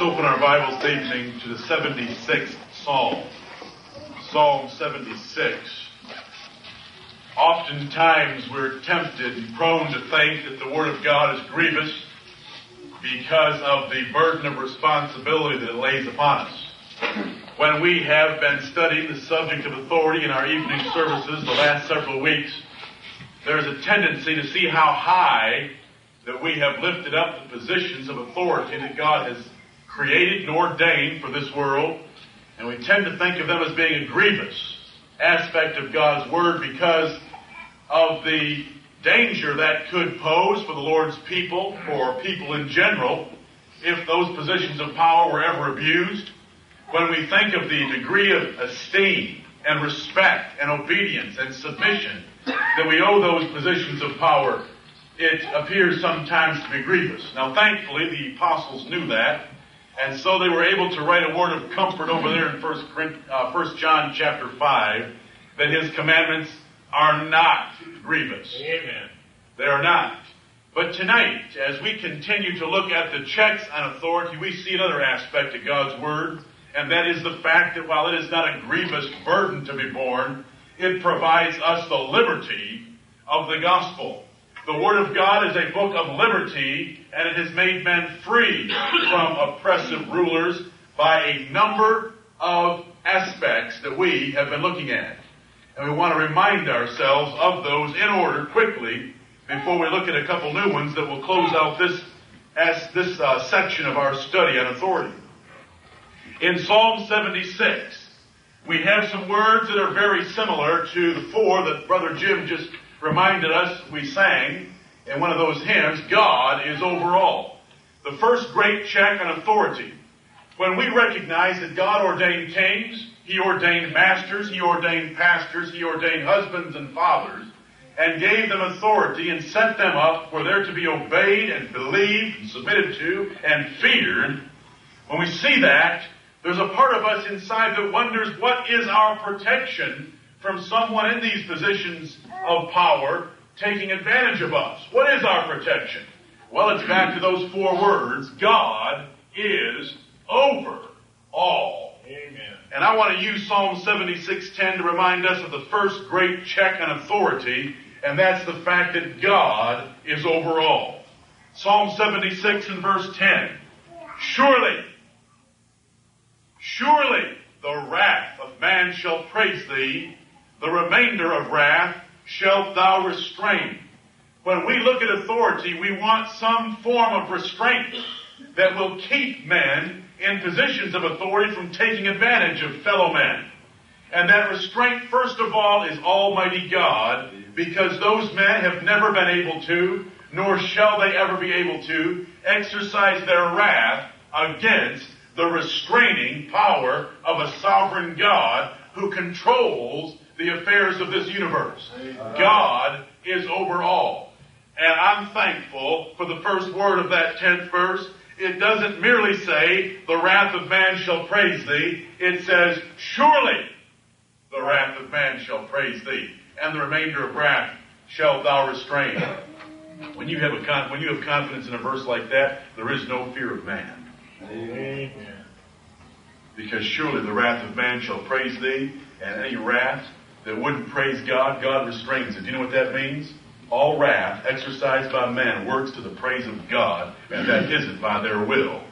Let's open our Bibles this evening to the 76th Psalm. Psalm 76. Oftentimes we're tempted and prone to think that the Word of God is grievous because of the burden of responsibility that it lays upon us. When we have been studying the subject of authority in our evening services the last several weeks, there's a tendency to see how high that we have lifted up the positions of authority that God has created and ordained for this world, and we tend to think of them as being a grievous aspect of God's Word because of the danger that could pose for the Lord's people, or people in general, if those positions of power were ever abused. When we think of the degree of esteem and respect and obedience and submission that we owe those positions of power, it appears sometimes to be grievous. Now, thankfully, the apostles knew that, and so they were able to write a word of comfort over there in 1 John chapter 5, that his commandments are not grievous. Amen. They are not. But tonight, as we continue to look at the checks on authority, we see another aspect of God's Word, and that is the fact that while it is not a grievous burden to be borne, it provides us the liberty of the gospel. The Word of God is a book of liberty, and it has made men free from oppressive rulers by a number of aspects that we have been looking at. And we want to remind ourselves of those in order quickly before we look at a couple new ones that will close out this section of our study on authority. In Psalm 76, we have some words that are very similar to the four that Brother Jim just reminded us we sang in one of those hymns, God is over all. The first great check on authority. When we recognize that God ordained kings, He ordained masters, He ordained pastors, He ordained husbands and fathers, and gave them authority and set them up where they're to be obeyed and believed and submitted to and feared, when we see that, there's a part of us inside that wonders, what is our protection from someone in these positions of power taking advantage of us? What is our protection? Well, it's back to those four words, God is over all. Amen. And I want to use Psalm 76:10 to remind us of the first great check on authority, and that's the fact that God is over all. Psalm 76 and verse 10, Surely the wrath of man shall praise thee, the remainder of wrath shalt thou restrain. When we look at authority, we want some form of restraint that will keep men in positions of authority from taking advantage of fellow men. And that restraint, first of all, is Almighty God, because those men have never been able to, nor shall they ever be able to, exercise their wrath against the restraining power of a sovereign God who controls the affairs of this universe. God is over all. And I'm thankful for the first word of that 10th verse. It doesn't merely say, the wrath of man shall praise thee. It says, surely the wrath of man shall praise thee, and the remainder of wrath shalt thou restrain. When you have confidence in a verse like that, there is no fear of man. Amen. Because surely the wrath of man shall praise thee, and any wrath that wouldn't praise God, God restrains it. Do you know what that means? All wrath exercised by man works to the praise of God, and that isn't by their will.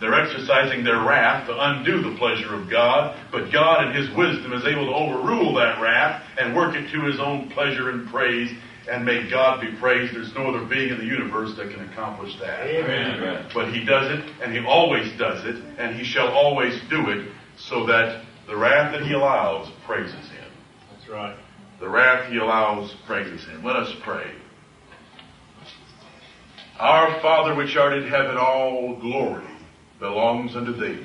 They're exercising their wrath to undo the pleasure of God, but God in His wisdom is able to overrule that wrath and work it to His own pleasure and praise, and may God be praised. There's no other being in the universe that can accomplish that. Amen. But He does it, and He always does it, and He shall always do it, so that the wrath that He allows praises Him. That's right. The wrath He allows praises Him. Let us pray. Our Father which art in heaven, all glory belongs unto Thee.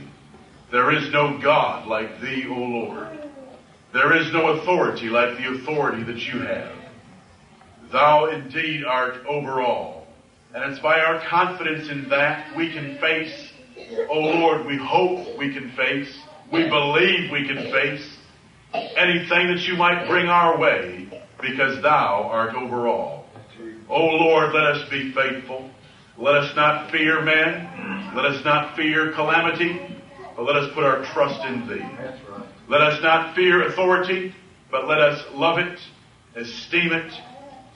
There is no God like Thee, O Lord. There is no authority like the authority that You have. Thou indeed art over all. And it's by our confidence in that we can face, O Lord, we hope we can face, we believe we can face anything that You might bring our way, because Thou art over all. O Lord, let us be faithful. Let us not fear man. Let us not fear calamity. But let us put our trust in Thee. That's right. Let us not fear authority, but let us love it, esteem it,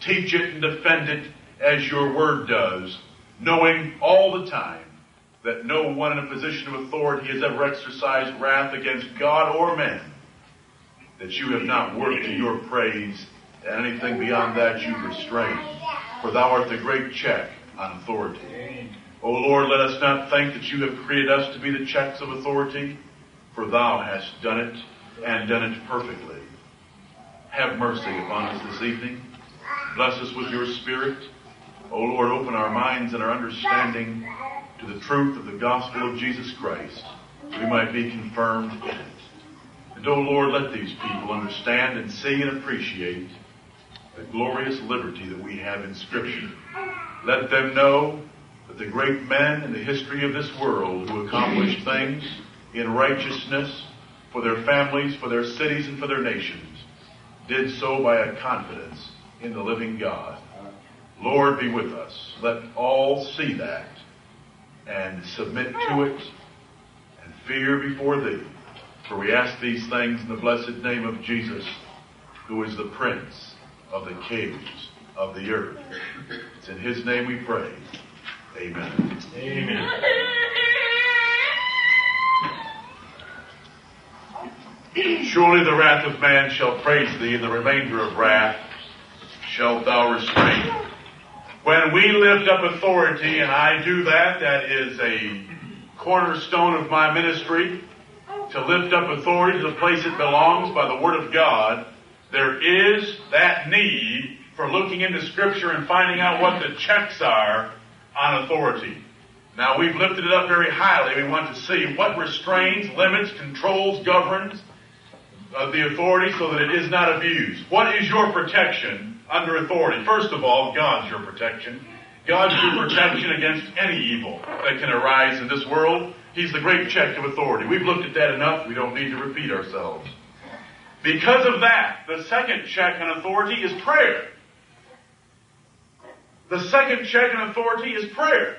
teach it, and defend it as Your Word does, knowing all the time that no one in a position of authority has ever exercised wrath against God or man, that You have not worked to Your praise, and anything beyond that You restrain. For Thou art the great check on authority. O Lord, let us not think that You have created us to be the checks of authority, for Thou hast done it, and done it perfectly. Have mercy upon us this evening. Bless us with Your Spirit. O Lord, open our minds and our understanding to the truth of the gospel of Jesus Christ, that we might be confirmed in it. And, O Lord, let these people understand and see and appreciate the glorious liberty that we have in Scripture. Let them know that the great men in the history of this world who accomplished things in righteousness for their families, for their cities, and for their nations, did so by a confidence in the living God. Lord, be with us. Let all see that and submit to it and fear before Thee. For we ask these things in the blessed name of Jesus, who is the Prince of the Kings of the earth. It's in His name we pray. Amen. Amen. Surely the wrath of man shall praise Thee, and the remainder of wrath shalt Thou restrain. When we lift up authority, and I do that, that is a cornerstone of my ministry, to lift up authority to the place it belongs by the Word of God, there is that need for looking into Scripture and finding out what the checks are on authority. Now, we've lifted it up very highly. We want to see what restrains, limits, controls, governs the authority so that it is not abused. What is your protection under authority? First of all, God's your protection. God's your protection against any evil that can arise in this world. He's the great check of authority. We've looked at that enough. We don't need to repeat ourselves. Because of that, the second check on authority is prayer. The second check on authority is prayer.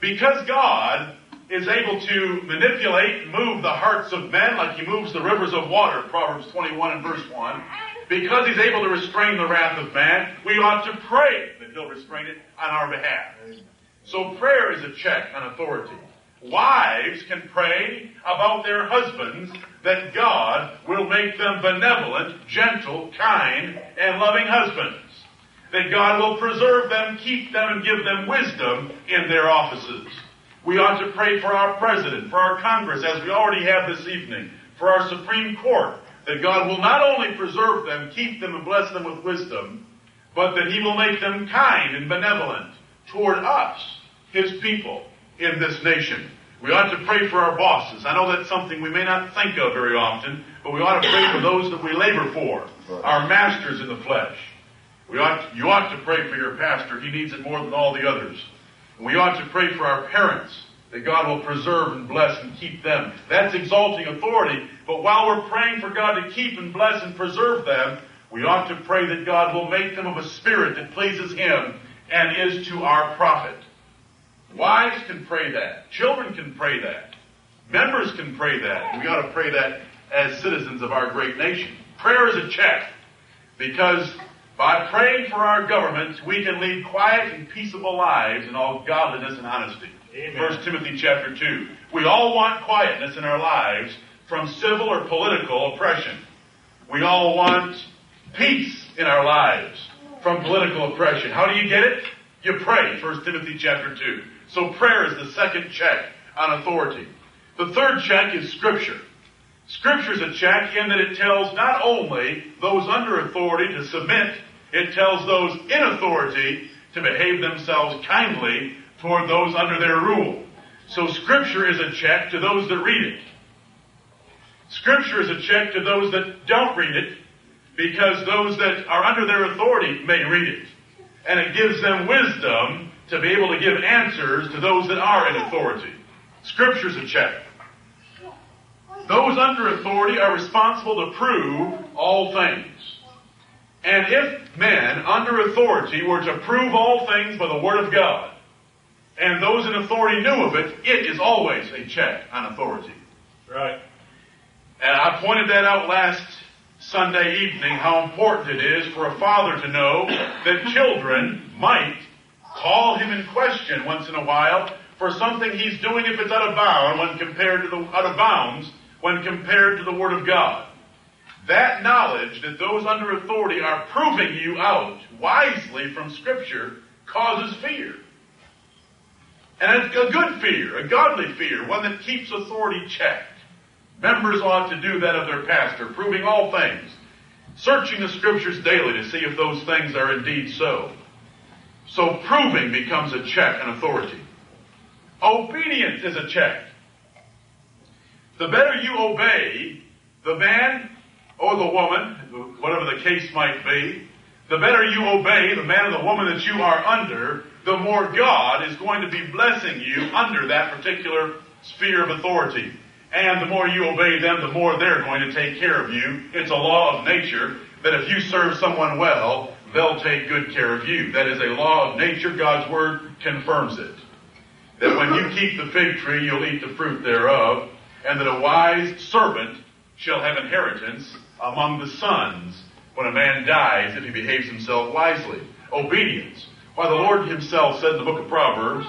Because God is able to manipulate and move the hearts of men like He moves the rivers of water, Proverbs 21 and verse 1, because He's able to restrain the wrath of man, we ought to pray that He'll restrain it on our behalf. So prayer is a check on authority. Wives can pray about their husbands that God will make them benevolent, gentle, kind, and loving husbands. That God will preserve them, keep them, and give them wisdom in their offices. We ought to pray for our president, for our Congress, as we already have this evening, for our Supreme Court, that God will not only preserve them, keep them, and bless them with wisdom, but that He will make them kind and benevolent toward us, His people, in this nation. We ought to pray for our bosses. I know that's something we may not think of very often, but we ought to pray for those that we labor for, our masters in the flesh. You ought to pray for your pastor. He needs it more than all the others. And we ought to pray for our parents, that God will preserve and bless and keep them. That's exalting authority. But while we're praying for God to keep and bless and preserve them, we ought to pray that God will make them of a spirit that pleases Him and is to our profit. Wives can pray that. Children can pray that. Members can pray that. We ought to pray that as citizens of our great nation. Prayer is a check, because by praying for our governments, we can lead quiet and peaceable lives in all godliness and honesty. Amen. 1 Timothy chapter 2. We all want quietness in our lives from civil or political oppression. We all want peace in our lives from political oppression. How do you get it? You pray, 1 Timothy chapter 2. So prayer is the second check on authority. The third check is Scripture. Scripture is a check in that it tells not only those under authority to submit, it tells those in authority to behave themselves kindly toward those under their rule. So Scripture is a check to those that read it. Scripture is a check to those that don't read it, because those that are under their authority may read it. And it gives them wisdom to be able to give answers to those that are in authority. Scripture is a check. Those under authority are responsible to prove all things. And if men under authority were to prove all things by the Word of God, and those in authority knew of it, it is always a check on authority. Right. And I pointed that out last Sunday evening, how important it is for a father to know that children might call him in question once in a while for something he's doing if it's out of bounds when compared to the Word of God. That knowledge that those under authority are proving you out wisely from Scripture causes fear. And it's a good fear, a godly fear, one that keeps authority checked. Members ought to do that of their pastor, proving all things, searching the Scriptures daily to see if those things are indeed so. So proving becomes a check on authority. Obedience is a check. The better you obey the man or the woman, whatever the case might be, the better you obey the man or the woman that you are under, the more God is going to be blessing you under that particular sphere of authority. And the more you obey them, the more they're going to take care of you. It's a law of nature that if you serve someone well, they'll take good care of you. That is a law of nature. God's Word confirms it. That when you keep the fig tree, you'll eat the fruit thereof, and that a wise servant shall have inheritance among the sons when a man dies if he behaves himself wisely. Obedience. Why, the Lord himself said in the book of Proverbs,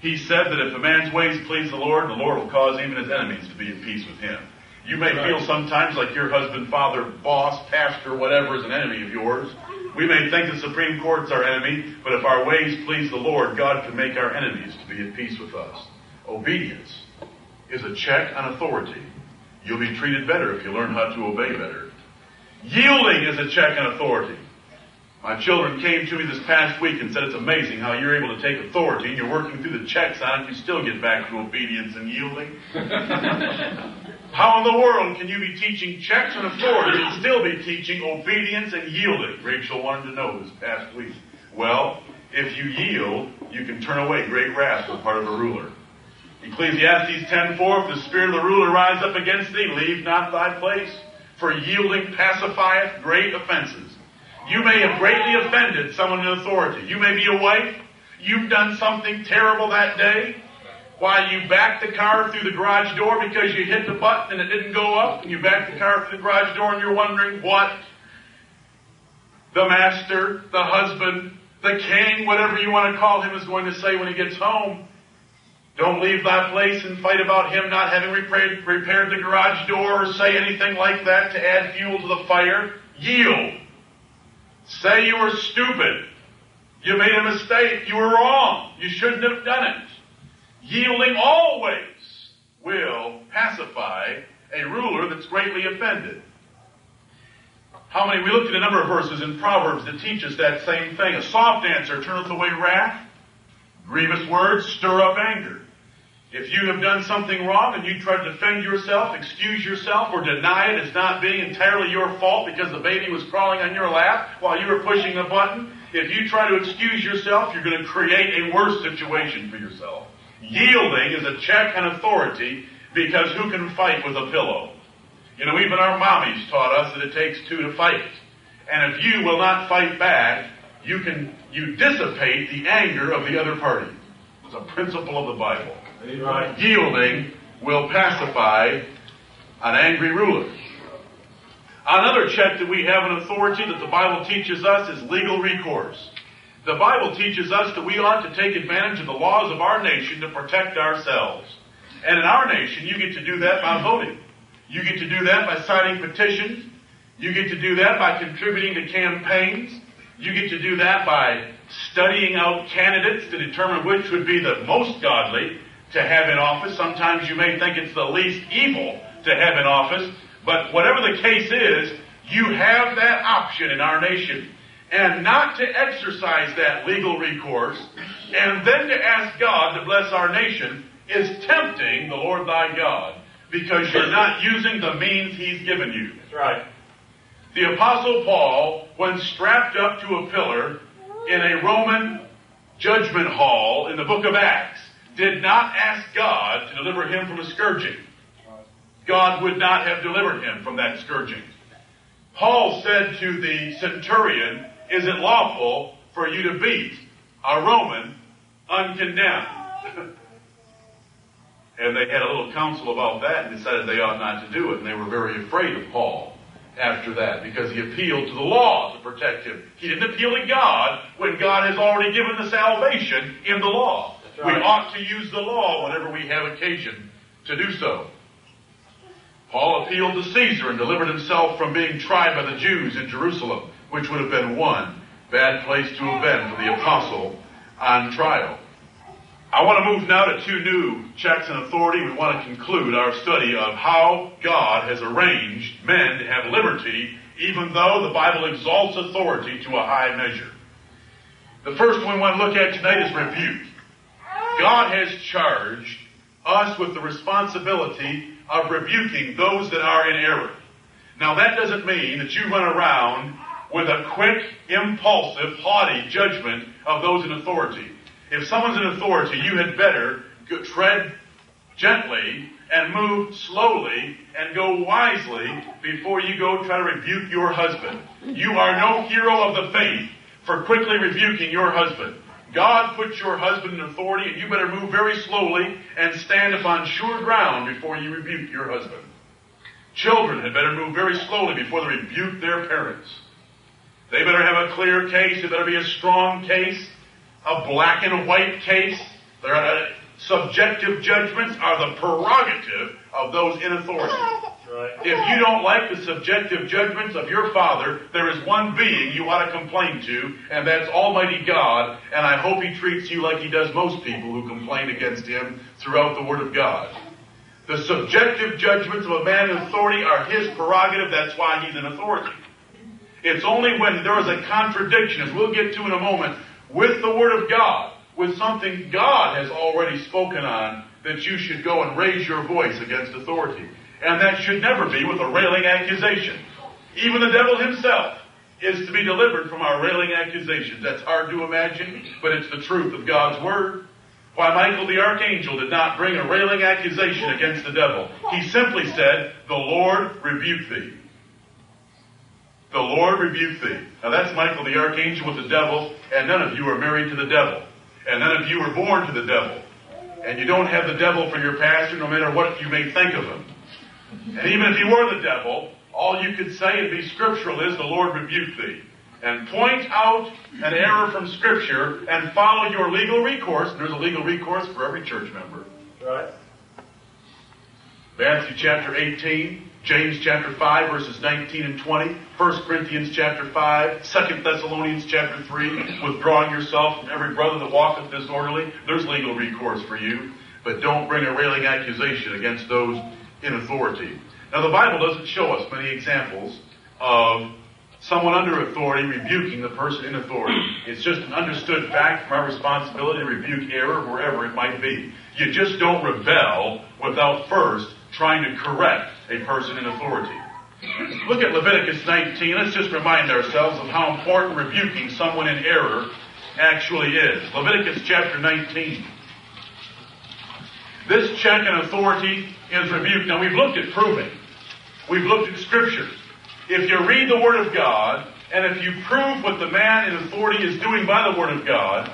he said that if a man's ways please the Lord will cause even his enemies to be at peace with him. You may feel sometimes like your husband, father, boss, pastor, whatever is an enemy of yours. We may think the Supreme Court's our enemy, but if our ways please the Lord, God can make our enemies to be at peace with us. Obedience is a check on authority. You'll be treated better if you learn how to obey better. Yielding is a check on authority. My children came to me this past week and said it's amazing how you're able to take authority and you're working through the checks on it, you still get back to obedience and yielding. How in the world can you be teaching checks on authority and still be teaching obedience and yielding? Rachel wanted to know this past week. Well, if you yield, you can turn away great wrath from part of a ruler. Ecclesiastes 10:4, if the spirit of the ruler rise up against thee, leave not thy place, for yielding pacifieth great offenses. You may have greatly offended someone in authority. You may be a wife. You've done something terrible that day. Why, you backed the car through the garage door because you hit the button and it didn't go up, and you backed the car through the garage door and you're wondering what the master, the husband, the king, whatever you want to call him, is going to say when he gets home. Don't leave that place and fight about him not having repaired the garage door or say anything like that to add fuel to the fire. Yield. Say you were stupid. You made a mistake. You were wrong. You shouldn't have done it. Yielding always will pacify a ruler that's greatly offended. We looked at a number of verses in Proverbs that teach us that same thing. A soft answer turneth away wrath. Grievous words stir up anger. If you have done something wrong and you try to defend yourself, excuse yourself, or deny it as not being entirely your fault because the baby was crawling on your lap while you were pushing the button, if you try to excuse yourself, you're going to create a worse situation for yourself. Yielding is a check on authority because who can fight with a pillow? You know, even our mommies taught us that it takes two to fight. And if you will not fight back, you dissipate the anger of the other party. It's a principle of the Bible. Right. Yielding will pacify an angry ruler. Another check that we have in authority that the Bible teaches us is legal recourse. The Bible teaches us that we ought to take advantage of the laws of our nation to protect ourselves. And in our nation, you get to do that by voting. You get to do that by signing petitions. You get to do that by contributing to campaigns. You get to do that by studying out candidates to determine which would be the most godly to have in office. Sometimes you may think it's the least evil to have in office, but whatever the case is, you have that option in our nation. And not to exercise that legal recourse, and then to ask God to bless our nation, is tempting the Lord thy God, because you're not using the means he's given you. That's right. The Apostle Paul, when strapped up to a pillar in a Roman judgment hall in the book of Acts, did not ask God to deliver him from a scourging. God would not have delivered him from that scourging. Paul said to the centurion, is it lawful for you to beat a Roman uncondemned? And they had a little council about that and decided they ought not to do it. And they were very afraid of Paul after that because he appealed to the law to protect him. He didn't appeal to God when God has already given the salvation in the law. Right. We ought to use the law whenever we have occasion to do so. Paul appealed to Caesar and delivered himself from being tried by the Jews in Jerusalem, which would have been one bad place to have been for the apostle on trial. I want to move now to two new checks in authority. We want to conclude our study of how God has arranged men to have liberty, even though the Bible exalts authority to a high measure. The first one we want to look at tonight is rebuke. God has charged us with the responsibility of rebuking those that are in error. Now that doesn't mean that you run around with a quick, impulsive, haughty judgment of those in authority. If someone's in authority, you had better tread gently and move slowly and go wisely before you go try to rebuke your husband. You are no hero of the faith for quickly rebuking your husband. God puts your husband in authority, and you better move very slowly and stand upon sure ground before you rebuke your husband. Children had better move very slowly before they rebuke their parents. They better have a clear case. It better be a strong case, a black and white case. Subjective judgments are the prerogative of those in authority. Right. If you don't like the subjective judgments of your father, there is one being you ought to complain to, and that's Almighty God, and I hope He treats you like He does most people who complain against Him throughout the Word of God. The subjective judgments of a man in authority are his prerogative. That's why he's in authority. It's only when there is a contradiction, as we'll get to in a moment, with the Word of God, with something God has already spoken on, that you should go and raise your voice against authority. And that should never be with a railing accusation. Even the devil himself is to be delivered from our railing accusations. That's hard to imagine, but it's the truth of God's Word. Why Michael the Archangel did not bring a railing accusation against the devil. He simply said, "The Lord rebuke thee. The Lord rebuke thee." Now that's Michael the Archangel with the devil, and none of you are married to the devil. And none of you were born to the devil. And you don't have the devil for your pastor, no matter what you may think of him. And even if he were the devil, all you could say and be scriptural is, "The Lord rebuke thee." And point out an error from Scripture and follow your legal recourse. And there's a legal recourse for every church member. Right. Matthew chapter 18, James chapter 5, verses 19 and 20, 1 Corinthians chapter 5, 2 Thessalonians chapter 3, withdrawing yourself from every brother that walketh disorderly. There's legal recourse for you, but don't bring a railing accusation against those in authority. Now, the Bible doesn't show us many examples of someone under authority rebuking the person in authority. It's just an understood fact from our responsibility to rebuke error wherever it might be. You just don't rebel without first trying to correct a person in authority. Look at Leviticus 19. Let's just remind ourselves of how important rebuking someone in error actually is. Leviticus chapter 19. This check in authority is rebuke. Now, we've looked at proving. We've looked at Scripture. If you read the Word of God, and if you prove what the man in authority is doing by the Word of God,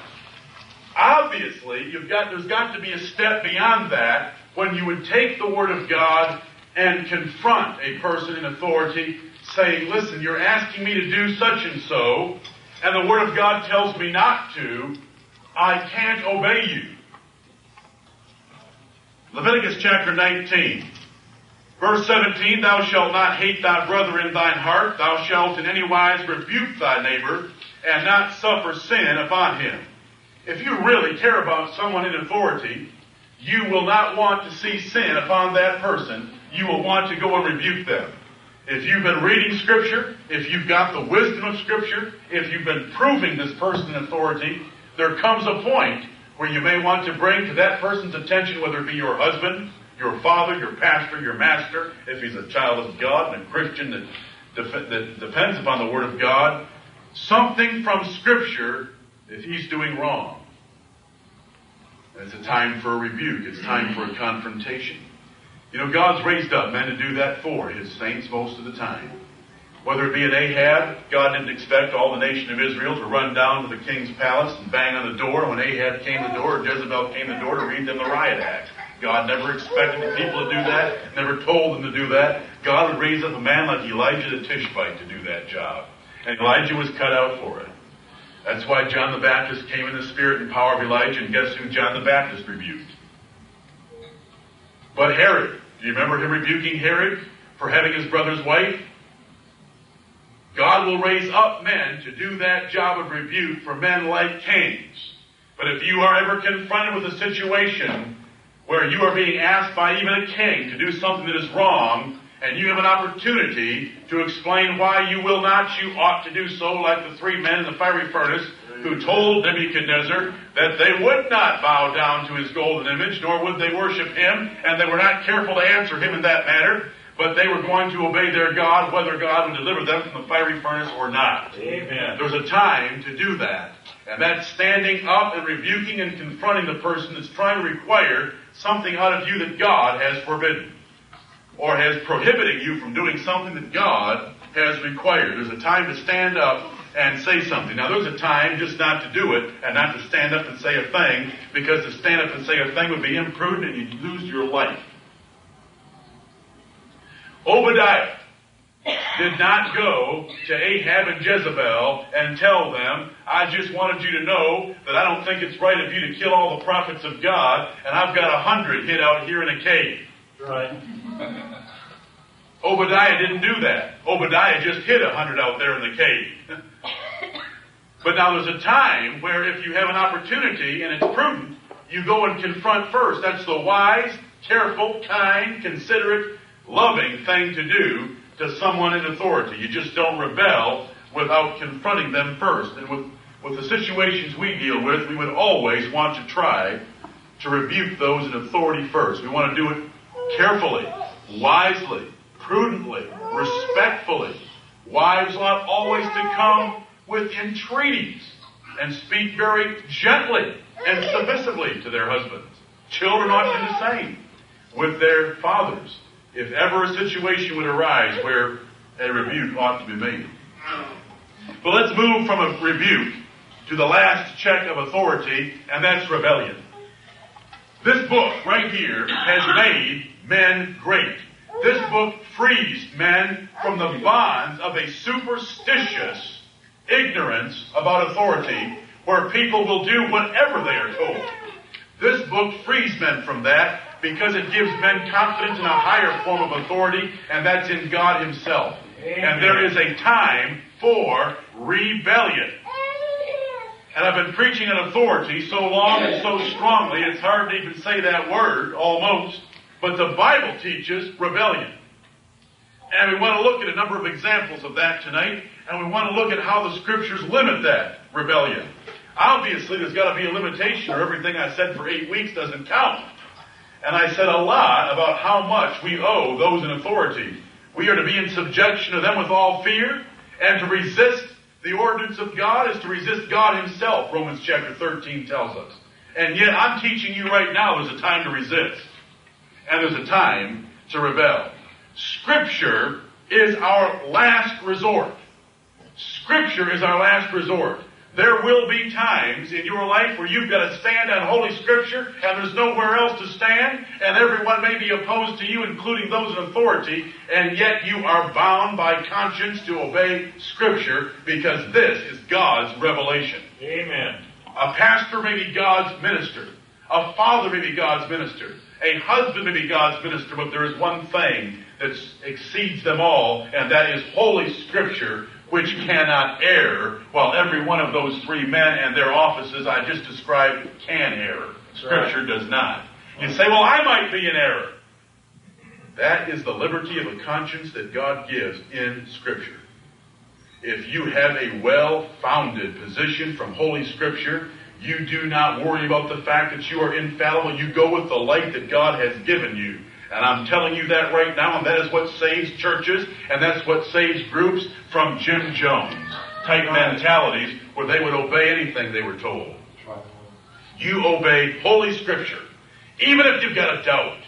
obviously, there's got to be a step beyond that when you would take the Word of God and confront a person in authority, saying, "Listen, you're asking me to do such and so, and the Word of God tells me not to. I can't obey you." Leviticus chapter 19, verse 17, "Thou shalt not hate thy brother in thine heart. Thou shalt in any wise rebuke thy neighbor, and not suffer sin upon him." If you really care about someone in authority, you will not want to see sin upon that person. You will want to go and rebuke them. If you've been reading Scripture, if you've got the wisdom of Scripture, if you've been proving this person in authority, there comes a point where you may want to bring to that person's attention, whether it be your husband, your father, your pastor, your master, if he's a child of God and a Christian that depends upon the Word of God, something from Scripture if he's doing wrong. And it's a time for a rebuke. It's time for a confrontation. You know, God's raised up men to do that for His saints most of the time. Whether it be in Ahab, God didn't expect all the nation of Israel to run down to the king's palace and bang on the door when Ahab came to the door or Jezebel came to the door to read them the riot act. God never expected the people to do that, never told them to do that. God would raise up a man like Elijah the Tishbite to do that job. And Elijah was cut out for it. That's why John the Baptist came in the spirit and power of Elijah, and guess who John the Baptist rebuked? But Herod. Do you remember him rebuking Herod for having his brother's wife? God will raise up men to do that job of rebuke for men like kings. But if you are ever confronted with a situation where you are being asked by even a king to do something that is wrong, and you have an opportunity to explain why you will not, you ought to do so, like the three men in the fiery furnace who told Nebuchadnezzar that they would not bow down to his golden image, nor would they worship him, and they were not careful to answer him in that matter. But they were going to obey their God, whether God would deliver them from the fiery furnace or not. Amen. There's a time to do that. And that's standing up and rebuking and confronting the person that's trying to require something out of you that God has forbidden, or has prohibited you from doing something that God has required. There's a time to stand up and say something. Now, there's a time just not to do it and not to stand up and say a thing, because to stand up and say a thing would be imprudent and you'd lose your life. Obadiah did not go to Ahab and Jezebel and tell them, I just wanted you to know that I don't think it's right of you to kill all the prophets of God, and I've got 100 hid out here in a cave. Right. Obadiah didn't do that. Obadiah just hid 100 out there in the cave. But now there's a time where if you have an opportunity and it's prudent, you go and confront first. That's the wise, careful, kind, considerate, loving thing to do to someone in authority. You just don't rebel without confronting them first. And with the situations we deal with, we would always want to try to rebuke those in authority first. We want to do it carefully, wisely, prudently, respectfully. Wives ought always to come with entreaties and speak very gently and submissively to their husbands. Children ought to do the same with their fathers. If ever a situation would arise where a rebuke ought to be made. But let's move from a rebuke to the last check of authority, and that's rebellion. This book right here has made men great. This book frees men from the bonds of a superstitious ignorance about authority, where people will do whatever they are told. This book frees men from that, because it gives men confidence in a higher form of authority, and that's in God himself. Amen. And there is a time for rebellion. And I've been preaching on authority so long and so strongly, it's hard to even say that word, almost. But the Bible teaches rebellion. And we want to look at a number of examples of that tonight, and we want to look at how the Scriptures limit that rebellion. Obviously, there's got to be a limitation, or everything I said for 8 weeks doesn't count. And I said a lot about how much we owe those in authority. We are to be in subjection to them with all fear, and to resist the ordinance of God is to resist God himself, Romans chapter 13 tells us. And yet I'm teaching you right now there's a time to resist, and there's a time to rebel. Scripture is our last resort. Scripture is our last resort. There will be times in your life where you've got to stand on Holy Scripture, and there's nowhere else to stand, and everyone may be opposed to you, including those in authority, and yet you are bound by conscience to obey Scripture, because this is God's revelation. Amen. A pastor may be God's minister. A father may be God's minister. A husband may be God's minister, but there is one thing that exceeds them all, and that is Holy Scripture, which cannot err, while every one of those three men and their offices I just described can err. Scripture does not. You say, well, I might be in error. That is the liberty of a conscience that God gives in Scripture. If you have a well-founded position from Holy Scripture, you do not worry about the fact that you are infallible. You go with the light that God has given you. And I'm telling you that right now, and that is what saves churches, and that's what saves groups from Jim Jones-type mentalities, where they would obey anything they were told. You obey Holy Scripture, even if you've got a doubt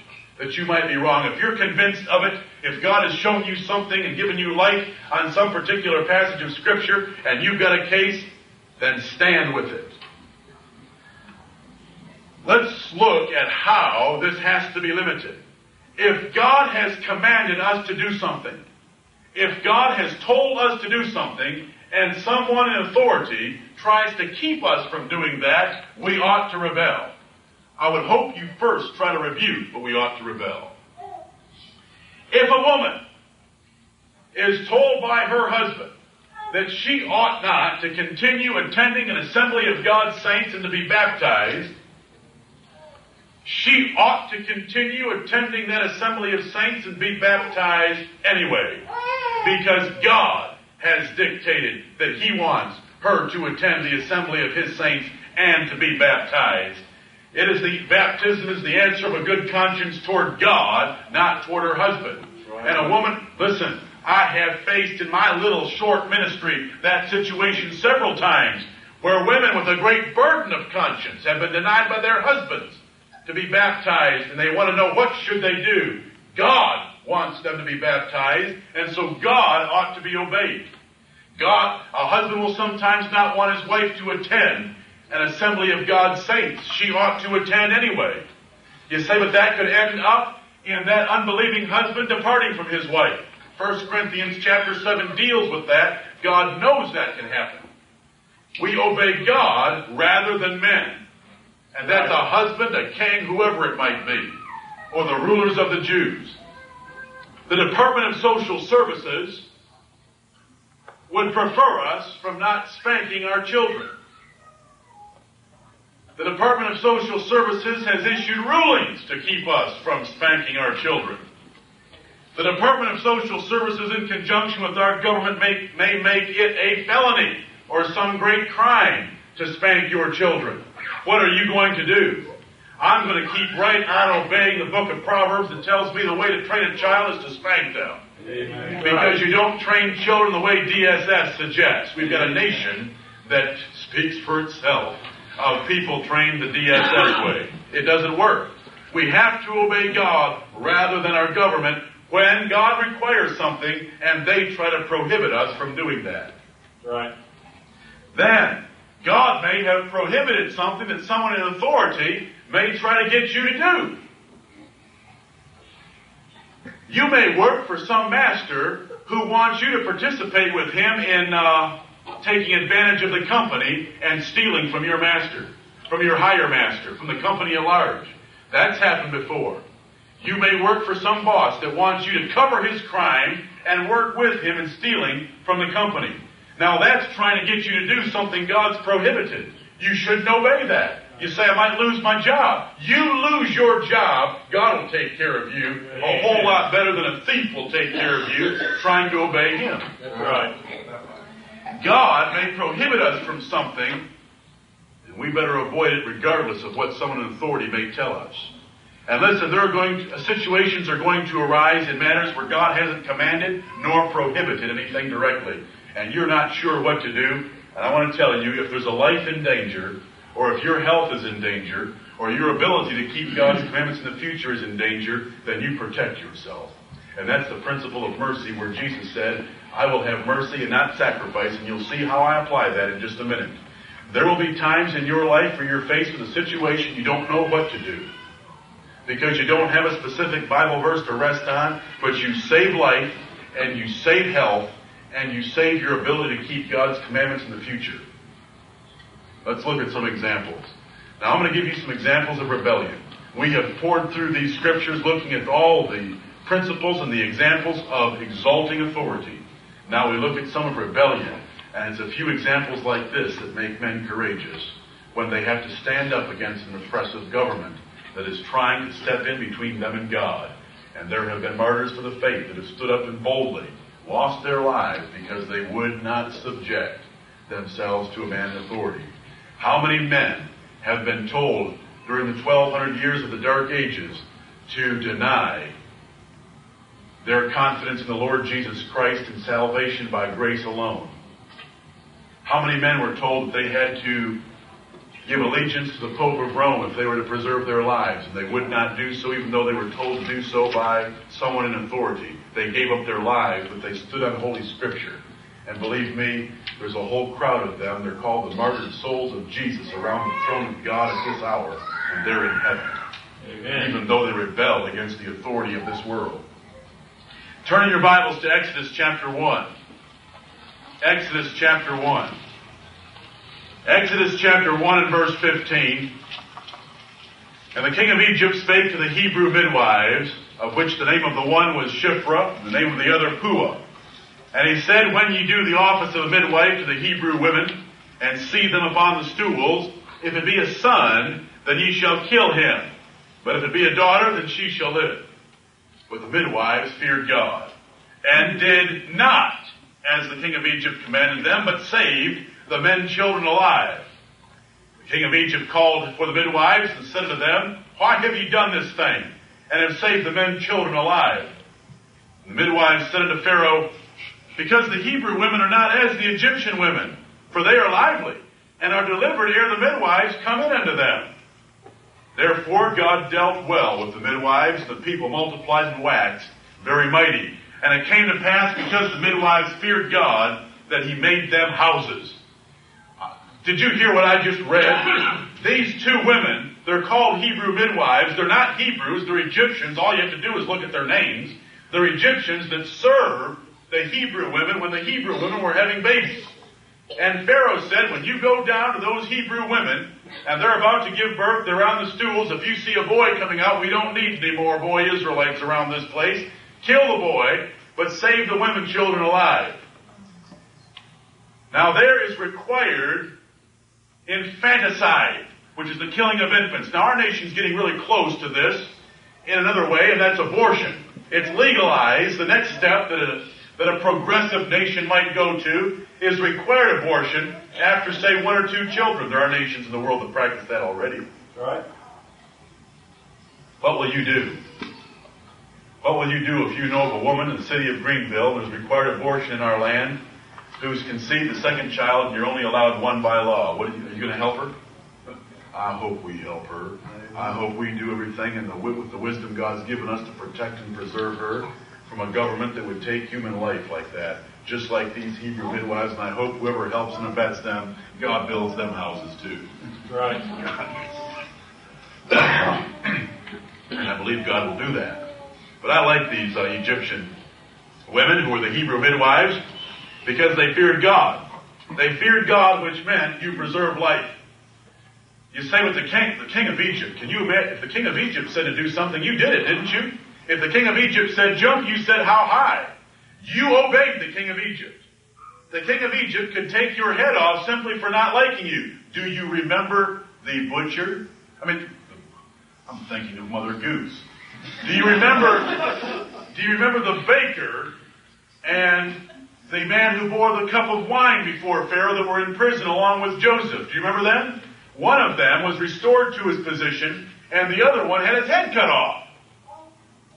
that you might be wrong. If you're convinced of it, If God has shown you something and given you light on some particular passage of Scripture and you've got a case, then stand with it. Let's look at how this has to be limited. If God has commanded us to do something, if God has told us to do something, and someone in authority tries to keep us from doing that, we ought to rebel. I would hope you first try to rebuke, but we ought to rebel. If a woman is told by her husband that she ought not to continue attending an assembly of God's saints and to be baptized, she ought to continue attending that assembly of saints and be baptized anyway, because God has dictated that He wants her to attend the assembly of His saints and to be baptized. Baptism is the answer of a good conscience toward God, not toward her husband. Right. And a woman, listen, I have faced in my little short ministry that situation several times where women with a great burden of conscience have been denied by their husbands to be baptized, and they want to know what should they do. God wants them to be baptized, and so God ought to be obeyed. A husband will sometimes not want his wife to attend an assembly of God's saints. She ought to attend anyway. You say, but that could end up in that unbelieving husband departing from his wife. 1 Corinthians chapter 7 deals with that. God knows that can happen. We obey God rather than men. And that's a husband, a king, whoever it might be, or the rulers of the Jews. The Department of Social Services would prefer us from not spanking our children. The Department of Social Services has issued rulings to keep us from spanking our children. The Department of Social Services, in conjunction with our government, may make it a felony or some great crime to spank your children. What are you going to do? I'm going to keep right on obeying the book of Proverbs that tells me the way to train a child is to spank them. Amen. Because you don't train children the way DSS suggests. We've got a nation that speaks for itself of people trained the DSS way. It doesn't work. We have to obey God rather than our government when God requires something and they try to prohibit us from doing that. Right. Then, God may have prohibited something that someone in authority may try to get you to do. You may work for some master who wants you to participate with him in taking advantage of the company and stealing from your master, from your higher master, from the company at large. That's happened before. You may work for some boss that wants you to cover his crime and work with him in stealing from the company. Now that's trying to get you to do something God's prohibited. You shouldn't obey that. You say, I might lose my job. You lose your job, God will take care of you a whole lot better than a thief will take care of you trying to obey Him. Right. God may prohibit us from something, and we better avoid it regardless of what someone in authority may tell us. And listen, situations are going to arise in matters where God hasn't commanded nor prohibited anything directly. And you're not sure what to do, and I want to tell you, if there's a life in danger, or if your health is in danger, or your ability to keep God's commandments in the future is in danger, then you protect yourself. And that's the principle of mercy where Jesus said, I will have mercy and not sacrifice, and you'll see how I apply that in just a minute. There will be times in your life where you're faced with a situation you don't know what to do, because you don't have a specific Bible verse to rest on, but you save life, and you save health, and you save your ability to keep God's commandments in the future. Let's look at some examples. Now I'm going to give you some examples of rebellion. We have poured through these scriptures looking at all the principles and the examples of exalting authority. Now we look at some of rebellion, and it's a few examples like this that make men courageous when they have to stand up against an oppressive government that is trying to step in between them and God. And there have been martyrs for the faith that have stood up and boldly lost their lives because they would not subject themselves to a man in authority. How many men have been told during the 1,200 years of the Dark Ages to deny their confidence in the Lord Jesus Christ and salvation by grace alone? How many men were told that they had to give allegiance to the Pope of Rome if they were to preserve their lives, and they would not do so even though they were told to do so by someone in authority. They gave up their lives, but they stood on Holy Scripture. And believe me, there's a whole crowd of them. They're called the martyred souls of Jesus around the throne of God at this hour, and they're in heaven. Amen. Even though they rebelled against the authority of this world. Turn in your Bibles to Exodus chapter 1. Exodus chapter 1. Exodus chapter 1 and verse 15. And the king of Egypt spake to the Hebrew midwives, of which the name of the one was Shiphrah, and the name of the other Puah. And he said, When ye do the office of a midwife to the Hebrew women, and see them upon the stools, if it be a son, then ye shall kill him. But if it be a daughter, then she shall live. But the midwives feared God, and did not, as the king of Egypt commanded them, but saved the men children alive. The king of Egypt called for the midwives, and said to them, Why have ye done this thing, and have saved the men children alive? And the midwives said unto Pharaoh, Because the Hebrew women are not as the Egyptian women, for they are lively, and are delivered ere the midwives come in unto them. Therefore God dealt well with the midwives, and the people multiplied and waxed very mighty. And it came to pass, because the midwives feared God, that he made them houses. Did you hear what I just read? These two women, they're called Hebrew midwives. They're not Hebrews, they're Egyptians. All you have to do is look at their names. They're Egyptians that serve the Hebrew women when the Hebrew women were having babies. And Pharaoh said, When you go down to those Hebrew women, and they're about to give birth, they're on the stools, if you see a boy coming out, we don't need any more boy Israelites around this place. Kill the boy, but save the women children alive. Now there is required infanticide, which is the killing of infants. Now our nation's getting really close to this in another way, and that's abortion. It's legalized. The next step that a progressive nation might go to is required abortion after, say, one or two children. There are nations in the world that practice that already. Right? What will you do? What will you do if you know of a woman in the city of Greenville who's required abortion in our land, who's conceived the second child, and you're only allowed one by law? Are you going to help her? I hope we help her. I hope we do everything with the wisdom God's given us to protect and preserve her from a government that would take human life like that, just like these Hebrew midwives, and I hope whoever helps and abets them, God builds them houses too. Right. And I believe God will do that. But I like these Egyptian women who were the Hebrew midwives because they feared God. They feared God, which meant you preserve life. You say with the king of Egypt, can you imagine if the king of Egypt said to do something, you did it, didn't you? If the king of Egypt said jump, you said how high? You obeyed the king of Egypt. The king of Egypt could take your head off simply for not liking you. Do you remember the butcher? I'm thinking of Mother Goose. Do you remember the baker and the man who bore the cup of wine before Pharaoh that were in prison along with Joseph? Do you remember them? One of them was restored to his position and the other one had his head cut off.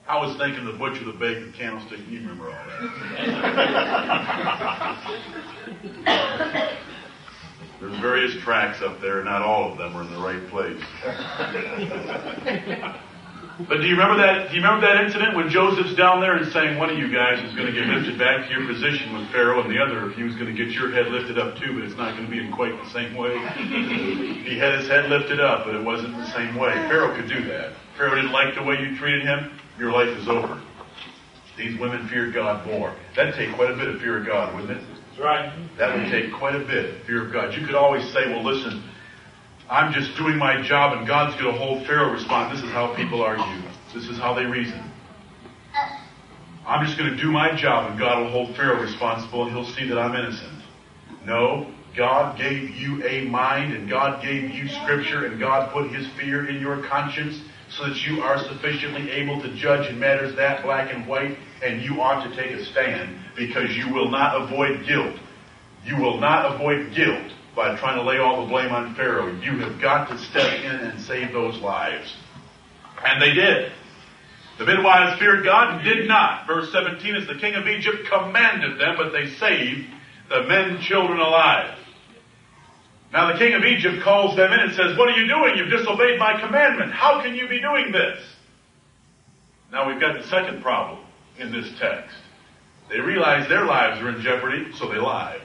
I was thinking the butcher, the baker, the candlestick. You remember all that. There's various tracks up there. Not all of them are in the right place. But do you remember that? Do you remember that incident when Joseph's down there and saying, one of you guys is going to get lifted back to your position with Pharaoh, and the other, if he was going to get your head lifted up too, but it's not going to be in quite the same way. He had his head lifted up, but it wasn't the same way. Pharaoh could do that. Pharaoh didn't like the way you treated him. Your life is over. These women feared God more. That'd take quite a bit of fear of God, wouldn't it? That's right. That would take quite a bit of fear of God. You could always say, well, listen, I'm just doing my job, and God's going to hold Pharaoh responsible. This is how people argue. This is how they reason. I'm just going to do my job, and God will hold Pharaoh responsible, and he'll see that I'm innocent. No, God gave you a mind, and God gave you Scripture, and God put His fear in your conscience, so that you are sufficiently able to judge in matters that black and white, and you ought to take a stand, because you will not avoid guilt. You will not avoid guilt by trying to lay all the blame on Pharaoh. You have got to step in and save those lives. And they did. The midwives feared God and did not. Verse 17, as the king of Egypt commanded them, but they saved the men children alive. Now the king of Egypt calls them in and says, "What are you doing? You've disobeyed my commandment. How can you be doing this?" Now we've got the second problem in this text. They realize their lives are in jeopardy, so they lied.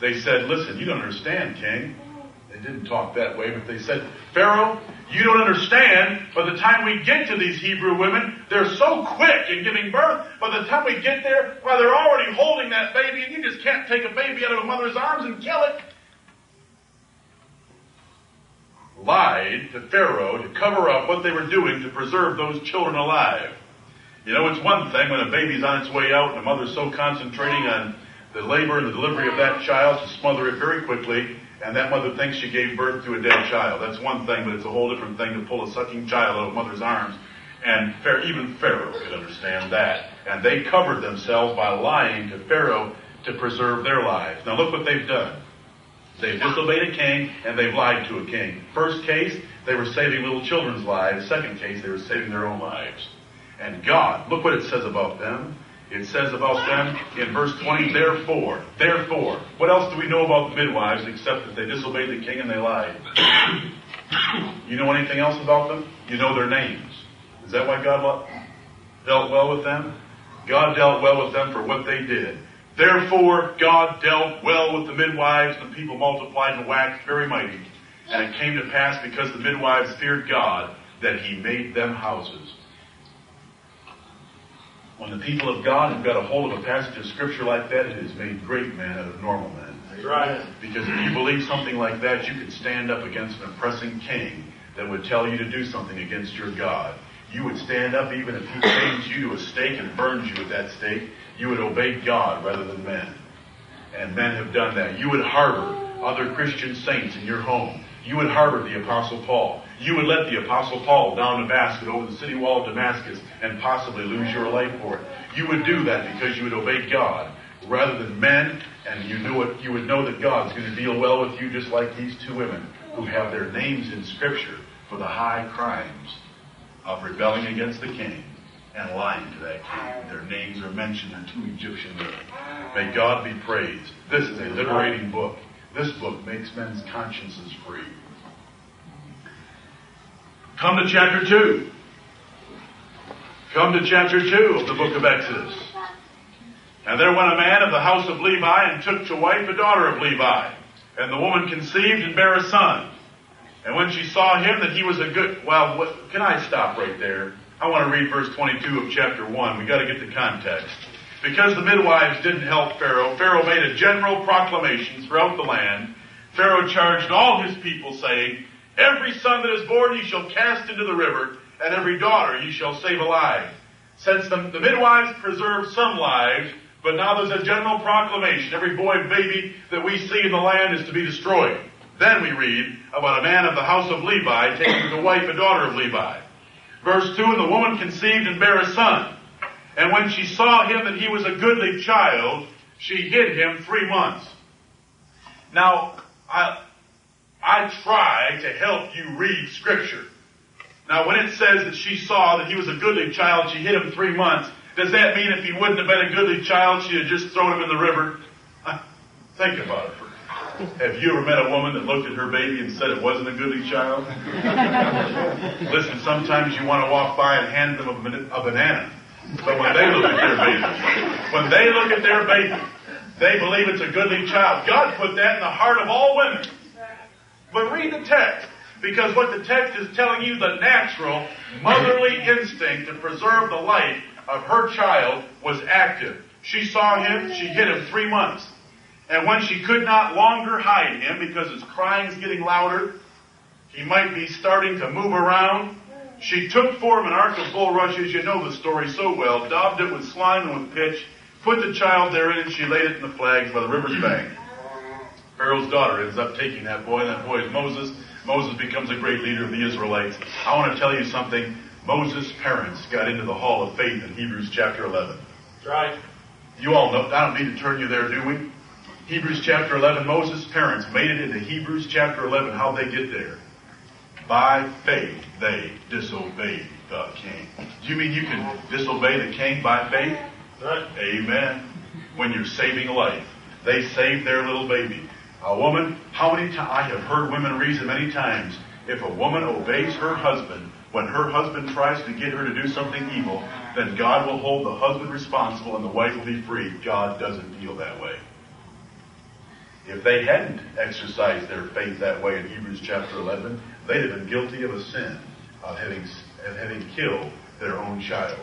They said, "Listen, you don't understand, king." They didn't talk that way, but they said, "Pharaoh, you don't understand. By the time we get to these Hebrew women, they're so quick in giving birth. By the time we get there, well, they're already holding that baby, and you just can't take a baby out of a mother's arms and kill it." Lied to Pharaoh to cover up what they were doing to preserve those children alive. You know, it's one thing when a baby's on its way out and the mother's so concentrating on the labor and the delivery of that child to smother it very quickly, and that mother thinks she gave birth to a dead child. That's one thing, but it's a whole different thing to pull a sucking child out of mother's arms. And even Pharaoh could understand that. And they covered themselves by lying to Pharaoh to preserve their lives. Now look what they've done. They've disobeyed a king, and they've lied to a king. First case, they were saving little children's lives. Second case, they were saving their own lives. And God, look what it says about them. It says about them in verse 20, therefore. What else do we know about the midwives except that they disobeyed the king and they lied? You know anything else about them? You know their names. Is that why God dealt well with them? God dealt well with them for what they did. Therefore, God dealt well with the midwives, and the people multiplied and waxed very mighty. And it came to pass, because the midwives feared God, that he made them houses. When the people of God have got a hold of a passage of Scripture like that, it has made great men out of normal men. That's right. Because if you believe something like that, you could stand up against an oppressing king that would tell you to do something against your God. You would stand up even if he chains you to a stake and burns you at that stake. You would obey God rather than men. And men have done that. You would harbor other Christian saints in your home. You would harbor the Apostle Paul. You would let the Apostle Paul down a basket over the city wall of Damascus and possibly lose your life for it. You would do that because you would obey God rather than men, and you knew it. You would know that God's going to deal well with you, just like these two women who have their names in Scripture for the high crimes of rebelling against the king and lying to that king. Their names are mentioned in two Egyptian women. May God be praised. This is a liberating book. This book makes men's consciences free. Come to chapter 2. Come to chapter 2 of the book of Exodus. "And there went a man of the house of Levi and took to wife a daughter of Levi. And the woman conceived and bare a son. And when she saw him that he was a good..." Well, can I stop right there? I want to read verse 22 of chapter 1. We've got to get the context. "Because the midwives didn't help Pharaoh, Pharaoh made a general proclamation throughout the land. Pharaoh charged all his people, saying, 'Every son that is born ye shall cast into the river, and every daughter ye shall save alive.' Since the midwives preserved some lives, but now there's a general proclamation. Every boy and baby that we see in the land is to be destroyed." Then we read about a man of the house of Levi taking to wife a daughter of Levi. Verse 2, "And the woman conceived and bare a son. And when she saw him that he was a goodly child, she hid him 3 months." Now, I try to help you read Scripture. Now, when it says that she saw that he was a goodly child, she hid him 3 months, does that mean if he wouldn't have been a goodly child, she had just thrown him in the river? Think about it. Have you ever met a woman that looked at her baby and said it wasn't a goodly child? Listen, sometimes you want to walk by and hand them a banana. But when they look at their baby, they believe it's a goodly child. God put that in the heart of all women. But read the text, because what the text is telling you, the natural motherly instinct to preserve the life of her child was active. She saw him, she hid him 3 months. And when she could not longer hide him, because his crying's getting louder, he might be starting to move around, she took for him an ark of bulrushes, you know the story so well, daubed it with slime and with pitch, put the child therein, and she laid it in the flags by the river's bank. Pharaoh's daughter ends up taking that boy, and that boy is Moses. Moses becomes a great leader of the Israelites. I want to tell you something. Moses' parents got into the hall of faith in Hebrews chapter 11. That's right. You all know, I don't need to turn you there, do we? Hebrews chapter 11, Moses' parents made it into Hebrews chapter 11. How'd they get there? By faith, they disobeyed the king. Do you mean you can disobey the king by faith? Amen. When you're saving life. They saved their little baby. A woman, I have heard women reason many times, if a woman obeys her husband when her husband tries to get her to do something evil, then God will hold the husband responsible and the wife will be free. God doesn't deal that way. If they hadn't exercised their faith that way in Hebrews chapter 11, they'd have been guilty of a sin of having killed their own child.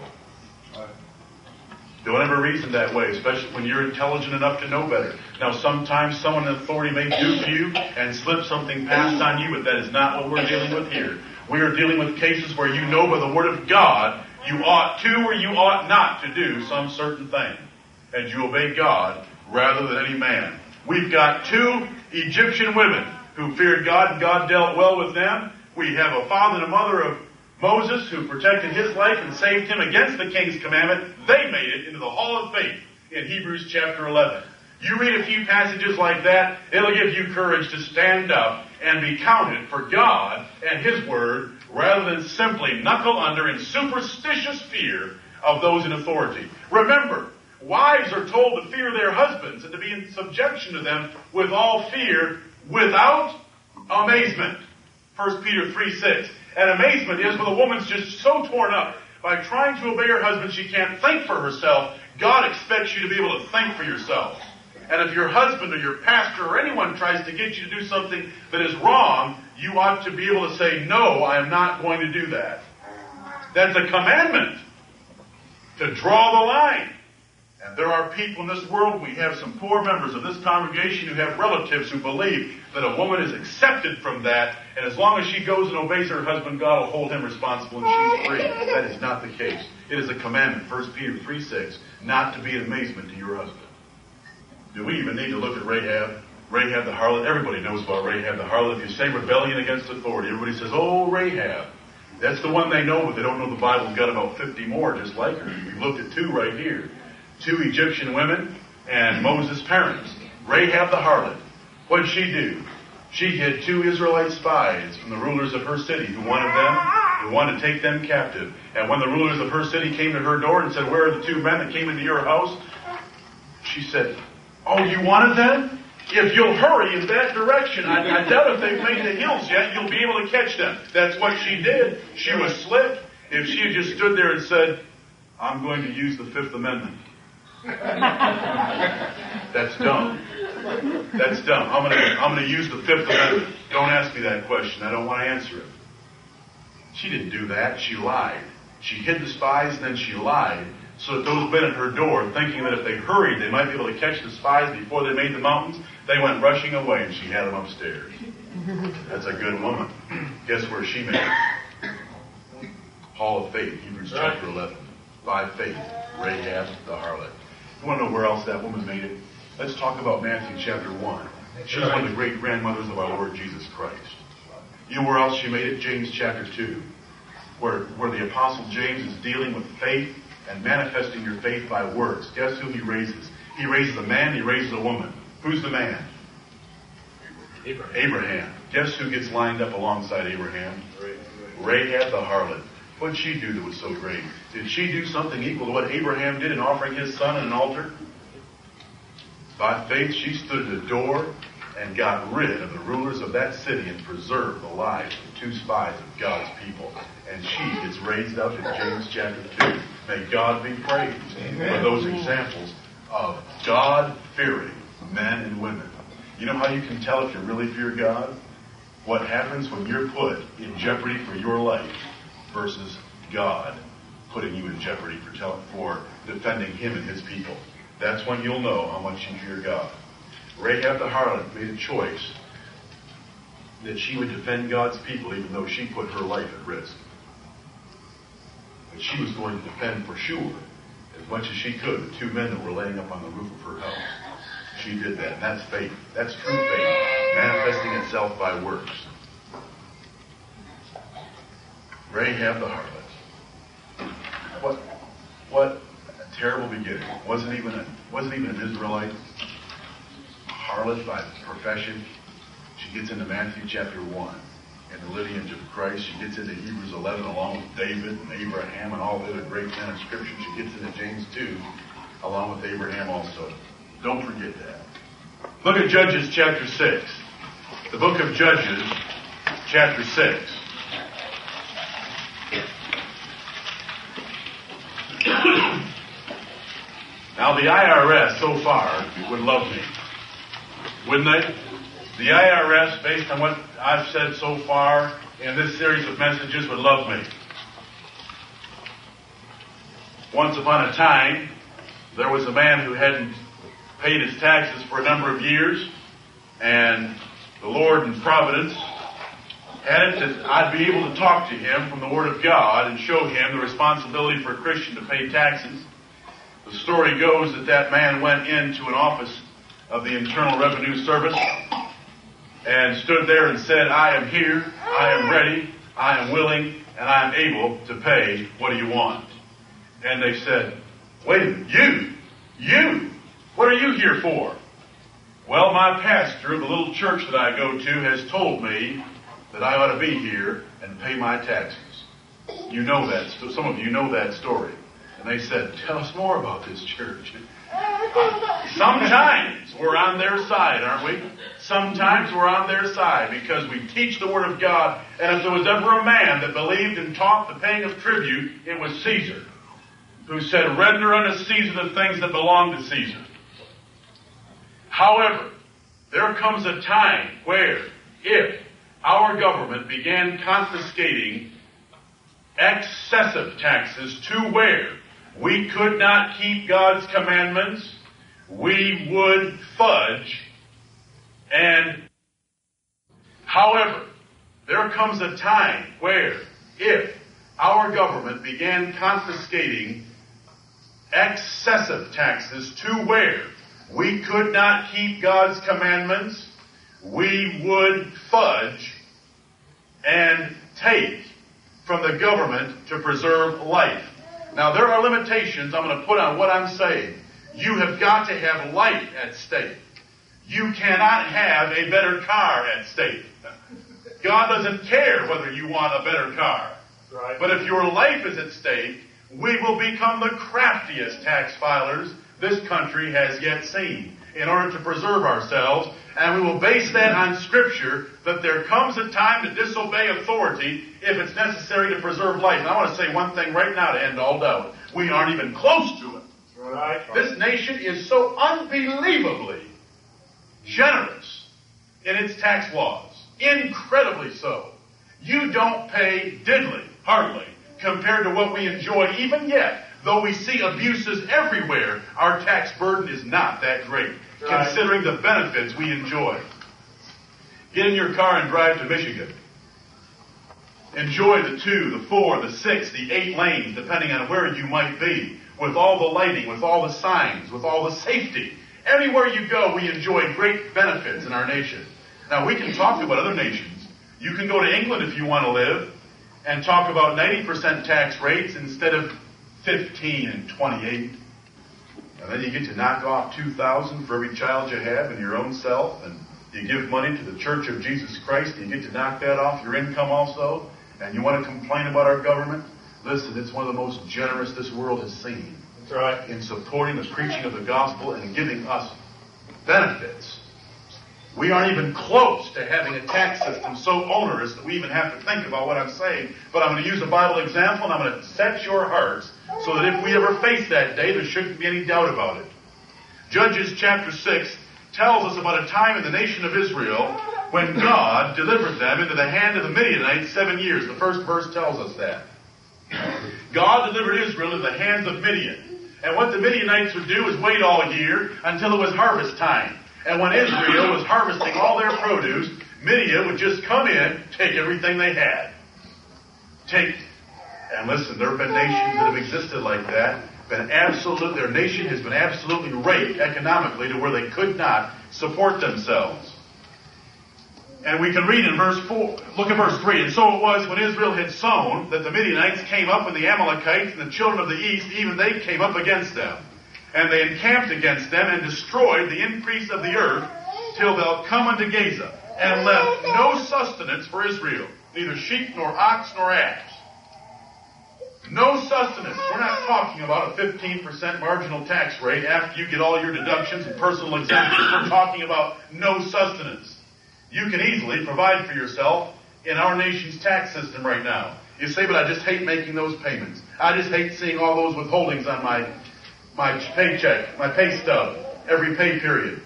Don't ever reason that way, especially when you're intelligent enough to know better. Now, sometimes someone in authority may dupe you and slip something past on you, but that is not what we're dealing with here. We are dealing with cases where you know by the Word of God you ought to or you ought not to do some certain thing, and you obey God rather than any man. We've got two Egyptian women who feared God, and God dealt well with them. We have a father and a mother of Moses, who protected his life and saved him against the king's commandment. They made it into the hall of faith in Hebrews chapter 11. You read a few passages like that, it'll give you courage to stand up and be counted for God and His Word, rather than simply knuckle under in superstitious fear of those in authority. Remember, wives are told to fear their husbands and to be in subjection to them with all fear, without amazement. 1 Peter 3:6. And amazement is when a woman's just so torn up by trying to obey her husband she can't think for herself. God expects you to be able to think for yourself. And if your husband or your pastor or anyone tries to get you to do something that is wrong, you ought to be able to say, no, I am not going to do that. That's a commandment to draw the line. And there are people in this world, we have some poor members of this congregation who have relatives who believe that a woman is accepted from that, and as long as she goes and obeys her husband, God will hold him responsible and she's free. That is not the case. It is a commandment, 1 Peter 3:6, not to be an amazement to your husband. Do we even need to look at Rahab? Rahab the harlot, everybody knows about Rahab the harlot. If you say rebellion against authority, everybody says, oh, Rahab. That's the one they know, but they don't know the Bible's got about 50 more just like her. We've looked at two right here. Two Egyptian women and Moses' parents. Rahab the harlot. What did she do? She hid two Israelite spies from the rulers of her city who wanted to take them captive. And when the rulers of her city came to her door and said, where are the two men that came into your house? She said, oh, you wanted them? If you'll hurry in that direction, I doubt if they've made the hills yet, you'll be able to catch them. That's what she did. She was slick. If she had just stood there and said, I'm going to use the Fifth Amendment. That's dumb. That's dumb. I'm going to use the Fifth Amendment. Don't ask me that question. I don't want to answer it. She didn't do that. She lied. She hid the spies and then she lied so that those men at her door, thinking that if they hurried, they might be able to catch the spies before they made the mountains, they went rushing away and she had them upstairs. That's a good woman. Guess where she made it? Hall of Faith, Hebrews chapter 11. By faith, Rahab the harlot. You want to know where else that woman made it? Let's talk about Matthew chapter 1. She's one of the great-grandmothers of our Lord Jesus Christ. You know where else she made it? James chapter 2, where the Apostle James is dealing with faith and manifesting your faith by works. Guess who he raises? He raises a man, he raises a woman. Who's the man? Abraham. Guess who gets lined up alongside Abraham? Rahab the harlot. What did she do that was so great? Did she do something equal to what Abraham did in offering his son on an altar? By faith, she stood at the door and got rid of the rulers of that city and preserved the lives of two spies of God's people. And she gets raised up in James chapter 2. May God be praised for those examples of God-fearing men and women. You know how you can tell if you really fear God? What happens when you're put in jeopardy for your life versus God putting you in jeopardy for defending Him and His people. That's when you'll know how much you fear God. Rahab the harlot made a choice that she would defend God's people even though she put her life at risk. But she was going to defend for sure as much as she could the two men that were laying up on the roof of her house. She did that, and that's faith. That's true faith, manifesting itself by works. Rahab the harlot. What a terrible beginning. Wasn't even an Israelite. Harlot by profession. She gets into Matthew chapter 1 and the lineage of Christ. She gets into Hebrews 11 along with David and Abraham and all the other great men of Scripture. She gets into James 2 along with Abraham also. Don't forget that. Look at Judges chapter 6. The book of Judges chapter 6. Now the IRS so far would love me, wouldn't they? The IRS, based on what I've said so far in this series of messages, would love me. Once upon a time, there was a man who hadn't paid his taxes for a number of years, and the Lord in providence had it that I'd be able to talk to him from the Word of God and show him the responsibility for a Christian to pay taxes. The story goes that that man went into an office of the Internal Revenue Service and stood there and said, "I am here, I am ready, I am willing, and I am able to pay. What do you want?" And they said, "Wait a minute, you, what are you here for?" "Well, my pastor of the little church that I go to has told me that I ought to be here and pay my taxes." You know that. Some of you know that story. And they said, "Tell us more about this church." Sometimes we're on their side, aren't we? Sometimes we're on their side because we teach the Word of God. And if there was ever a man that believed and taught the paying of tribute, it was Caesar, who said, "Render unto Caesar the things that belong to Caesar." However, there comes a time where if our government began confiscating excessive taxes to where we could not keep God's commandments, we would fudge. And however, there comes a time where if our government began confiscating excessive taxes to where we could not keep God's commandments, we would fudge and take from the government to preserve life. Now, there are limitations I'm going to put on what I'm saying. You have got to have life at stake. You cannot have a better car at stake. God doesn't care whether you want a better car. Right. But if your life is at stake, we will become the craftiest tax filers this country has yet seen in order to preserve ourselves. And we will base that on Scripture, that there comes a time to disobey authority if it's necessary to preserve life. And I want to say one thing right now to end all doubt. We aren't even close to it. Right. This nation is so unbelievably generous in its tax laws. Incredibly so. You don't pay diddly, hardly, compared to what we enjoy even yet. Though we see abuses everywhere, our tax burden is not that great, right, considering the benefits we enjoy. Get in your car and drive to Michigan. Enjoy the 2, the 4, the 6, the 8 lanes, depending on where you might be, with all the lighting, with all the signs, with all the safety. Everywhere you go, we enjoy great benefits in our nation. Now, we can talk about other nations. You can go to England if you want to live and talk about 90% tax rates instead of 15 and 28. And then you get to knock off $2,000 for every child you have and your own self. And you give money to the Church of Jesus Christ. And you get to knock that off your income also. And you want to complain about our government? Listen, it's one of the most generous this world has seen. That's right. In supporting the preaching of the gospel and giving us benefits. We aren't even close to having a tax system so onerous that we even have to think about what I'm saying. But I'm going to use a Bible example, and I'm going to set your hearts so that if we ever face that day, there shouldn't be any doubt about it. Judges chapter 6 tells us about a time in the nation of Israel when God delivered them into the hand of the Midianites 7 years. The first verse tells us that. God delivered Israel into the hands of Midian. And what the Midianites would do is wait all year until it was harvest time. And when Israel was harvesting all their produce, Midian would just come in, take everything they had. Take it. And listen, there have been nations that have existed like that. Their nation has been absolutely raped economically to where they could not support themselves. And we can read in verse 4. Look at verse 3. "And so it was when Israel had sown that the Midianites came up and the Amalekites and the children of the east, even they came up against them. And they encamped against them and destroyed the increase of the earth till they'll come unto Gaza, and left no sustenance for Israel, neither sheep nor ox nor ass." No sustenance. We're not not talking about a 15% marginal tax rate after you get all your deductions and personal exemptions. We're talking about no sustenance. You can easily provide for yourself in our nation's tax system right now. You say, but I just hate making those payments. I just hate seeing all those withholdings on my paycheck, my pay stub, every pay period.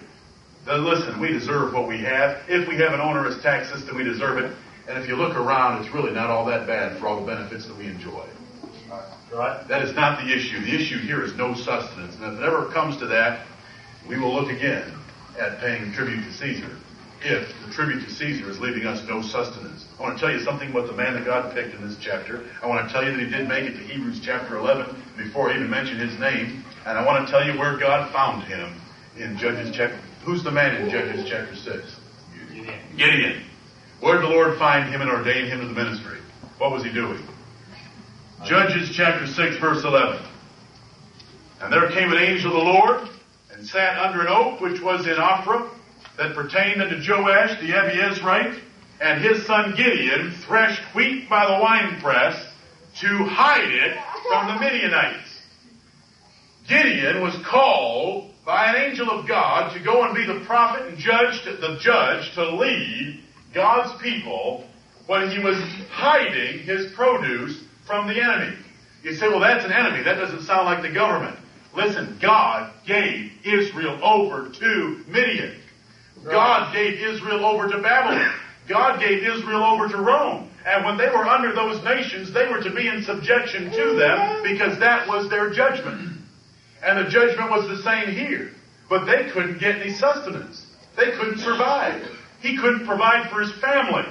Then listen, we deserve what we have. If we have an onerous tax system, we deserve it. And if you look around, it's really not all that bad for all the benefits that we enjoy. Right. That is not the issue. The issue here is no sustenance. And if it ever comes to that, we will look again at paying tribute to Caesar, if the tribute to Caesar is leaving us no sustenance. I want to tell you something about the man that God picked in this chapter. I want to tell you that he did make it to Hebrews chapter 11 before I even mentioned his name. And I want to tell you where God found him in Judges chapter... Who's the man in Judges chapter 6? Gideon. Where did the Lord find him and ordain him to the ministry? What was he doing? Judges chapter 6, verse 11. And there came an angel of the Lord and sat under an oak which was in Ophrah, that pertained unto Joash the Abiezrite, and his son Gideon threshed wheat by the winepress to hide it from the Midianites. Gideon was called by an angel of God to go and be the prophet and judge to lead God's people when he was hiding his produce from the enemy. You say, well, that's an enemy. That doesn't sound like the government. Listen, God gave Israel over to Midian. God gave Israel over to Babylon. God gave Israel over to Rome. And when they were under those nations, they were to be in subjection to them because that was their judgment. And the judgment was the same here. But they couldn't get any sustenance. They couldn't survive. He couldn't provide for his family.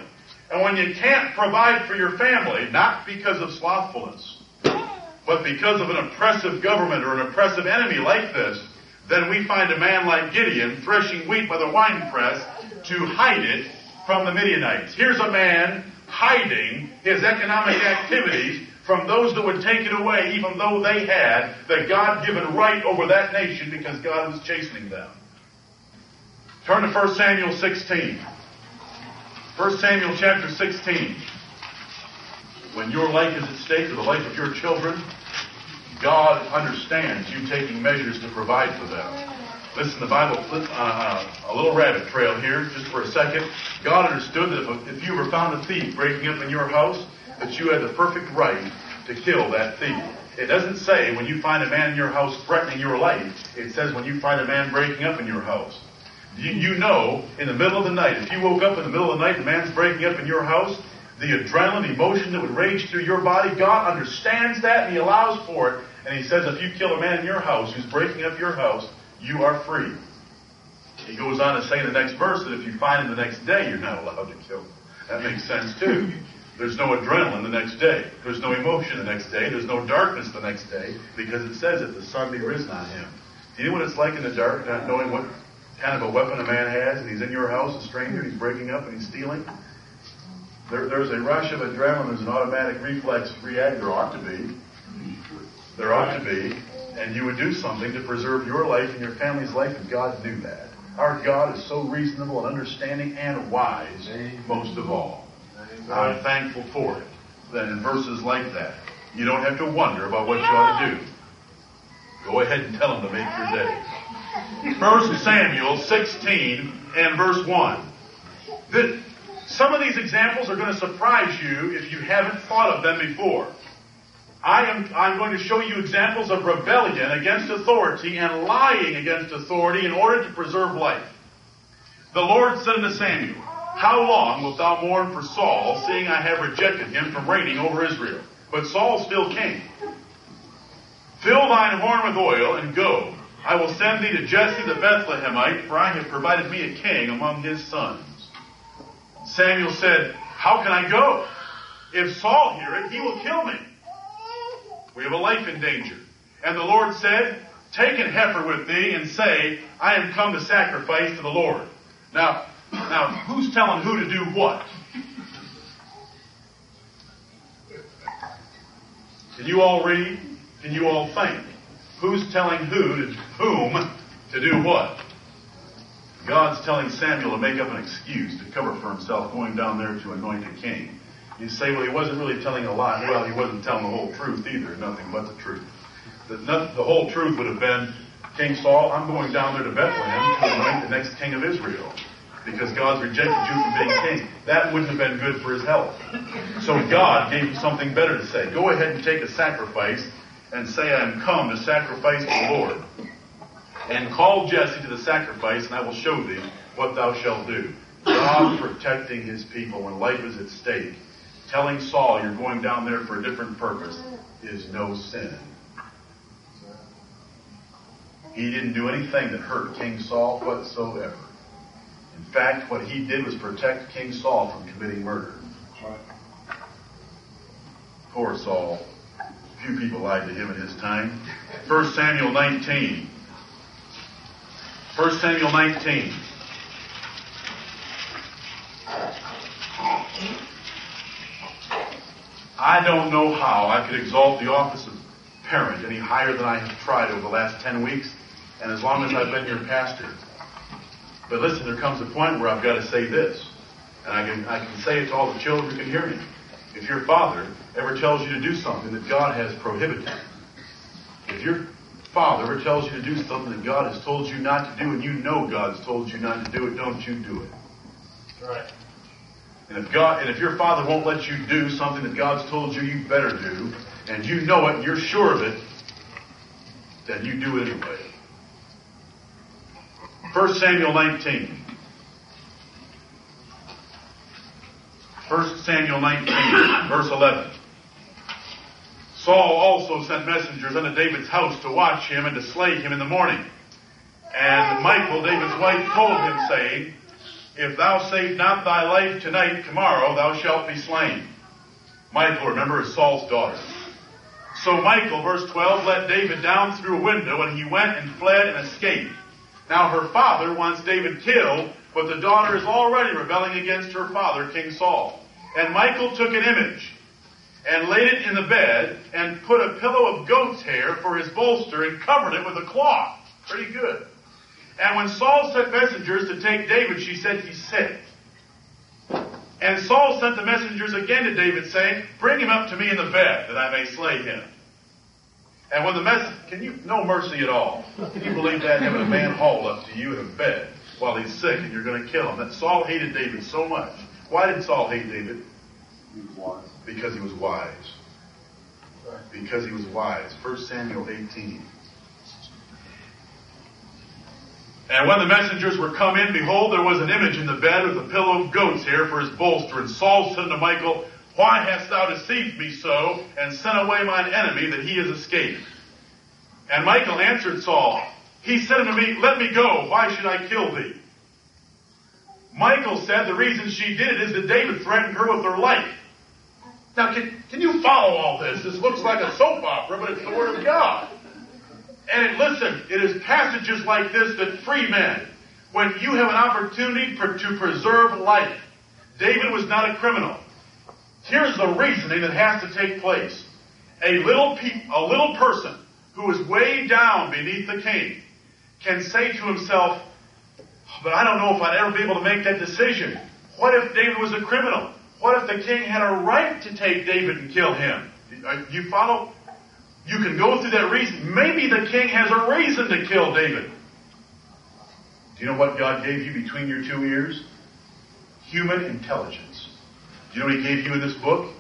And when you can't provide for your family, not because of slothfulness, but because of an oppressive government or an oppressive enemy like this, then we find a man like Gideon threshing wheat by the winepress to hide it from the Midianites. Here's a man hiding his economic activities from those that would take it away, even though they had the God-given right over that nation because God was chastening them. Turn to 1 Samuel 16. 1 Samuel chapter 16. When your life is at stake or the life of your children, God understands you taking measures to provide for them. Listen, the Bible, a little rabbit trail here, just for a second. God understood that if you were found a thief breaking up in your house, that you had the perfect right to kill that thief. It doesn't say when you find a man in your house threatening your life. It says when you find a man breaking up in your house. You know, in the middle of the night, if you woke up in the middle of the night and a man's breaking up in your house, the adrenaline, the emotion that would rage through your body, God understands that and He allows for it. And He says, if you kill a man in your house who's breaking up your house, you are free. He goes on to say in the next verse that if you find him the next day, you're not allowed to kill him. That makes sense too. There's no adrenaline the next day. There's no emotion the next day. There's no darkness the next day because it says that the sun be risen on him. Do you know what it's like in the dark, not knowing what kind of a weapon a man has, and he's in your house, a stranger, he's breaking up and he's stealing? There's a rush of adrenaline. There's an automatic reflex reaction. There ought to be. And you would do something to preserve your life and your family's life, and God knew that. Our God is so reasonable and understanding and wise, most of all. I'm thankful for it, that in verses like that, you don't have to wonder about what you ought to do. Go ahead and tell him to make your day. 1 Samuel 16 and verse 1. Some of these examples are going to surprise you if you haven't thought of them before. I'm going to show you examples of rebellion against authority and lying against authority in order to preserve life. The Lord said unto Samuel, How long wilt thou mourn for Saul, seeing I have rejected him from reigning over Israel? But Saul still came. Fill thine horn with oil, and go. I will send thee to Jesse the Bethlehemite, for I have provided me a king among his sons. Samuel said, How can I go? If Saul hear it, he will kill me. We have a life in danger. And the Lord said, Take an heifer with thee, and say, I am come to sacrifice to the Lord. Now, who's telling who to do what? Can you all read? Can you all think? Who's telling whom to do what? God's telling Samuel to make up an excuse to cover for himself going down there to anoint a king. You say, well, he wasn't really telling a lie. Well, he wasn't telling the whole truth either, nothing but the truth. the whole truth would have been, King Saul, I'm going down there to Bethlehem to anoint the next king of Israel, because God's rejected you from being king. That wouldn't have been good for his health. So God gave him something better to say. Go ahead and take a sacrifice and say, I am come to sacrifice to the Lord. And call Jesse to the sacrifice, and I will show thee what thou shalt do. God protecting his people when life is at stake. Telling Saul you're going down there for a different purpose is no sin. He didn't do anything that hurt King Saul whatsoever. In fact, what he did was protect King Saul from committing murder. Poor Saul. Few people lied to him in his time. 1 Samuel 19. 1 Samuel 19. I don't know how I could exalt the office of parent any higher than I have tried over the last 10 weeks, and as long as I've been your pastor. But listen, there comes a point where I've got to say this, and I can say it to all the children who can hear me. If your father ever tells you to do something that God has prohibited, if your father ever tells you to do something that God has told you not to do, and you know God's told you not to do it, don't you do it. That's right. And if your father won't let you do something that God's told you, you better do, and you know it and you're sure of it, then you do it anyway. 1 Samuel 19. 1 Samuel 19, verse 11. Saul also sent messengers unto David's house to watch him and to slay him in the morning. And Michal, David's wife, told him, saying, If thou save not thy life tonight, tomorrow thou shalt be slain. Michal, remember, is Saul's daughter. So Michal, verse 12, let David down through a window, and he went and fled and escaped. Now her father wants David killed, but the daughter is already rebelling against her father, King Saul. And Michal took an image and laid it in the bed and put a pillow of goat's hair for his bolster and covered it with a cloth. Pretty good. And when Saul sent messengers to take David, she said, he's sick. And Saul sent the messengers again to David, saying, Bring him up to me in the bed, that I may slay him. And when the no mercy at all. Can you believe that? Having a man hauled up to you in a bed while he's sick and you're going to kill him. That Saul hated David so much. Why did Saul hate David? He was wise. Because he was wise. Right. Because he was wise. 1 Samuel 18. And when the messengers were come in, behold, there was an image in the bed with a pillow of goat's hair for his bolster. And Saul said unto Michal, Why hast thou deceived me so, and sent away mine enemy, that he is escaped? And Michal answered Saul, He said unto me, Let me go, why should I kill thee? Michal said, The reason she did it is that David threatened her with her life. Now, can you follow all this? This looks like a soap opera, but it's the Word of God. And listen, it is passages like this that free men. When you have an opportunity to preserve life, David was not a criminal. Here's the reasoning that has to take place. A little person who is way down beneath the king can say to himself, but I don't know if I'd ever be able to make that decision. What if David was a criminal? What if the king had a right to take David and kill him? You follow? You can go through that reason. Maybe the king has a reason to kill David. Do you know what God gave you between your two ears? Human intelligence. Do you know what he gave you in this book?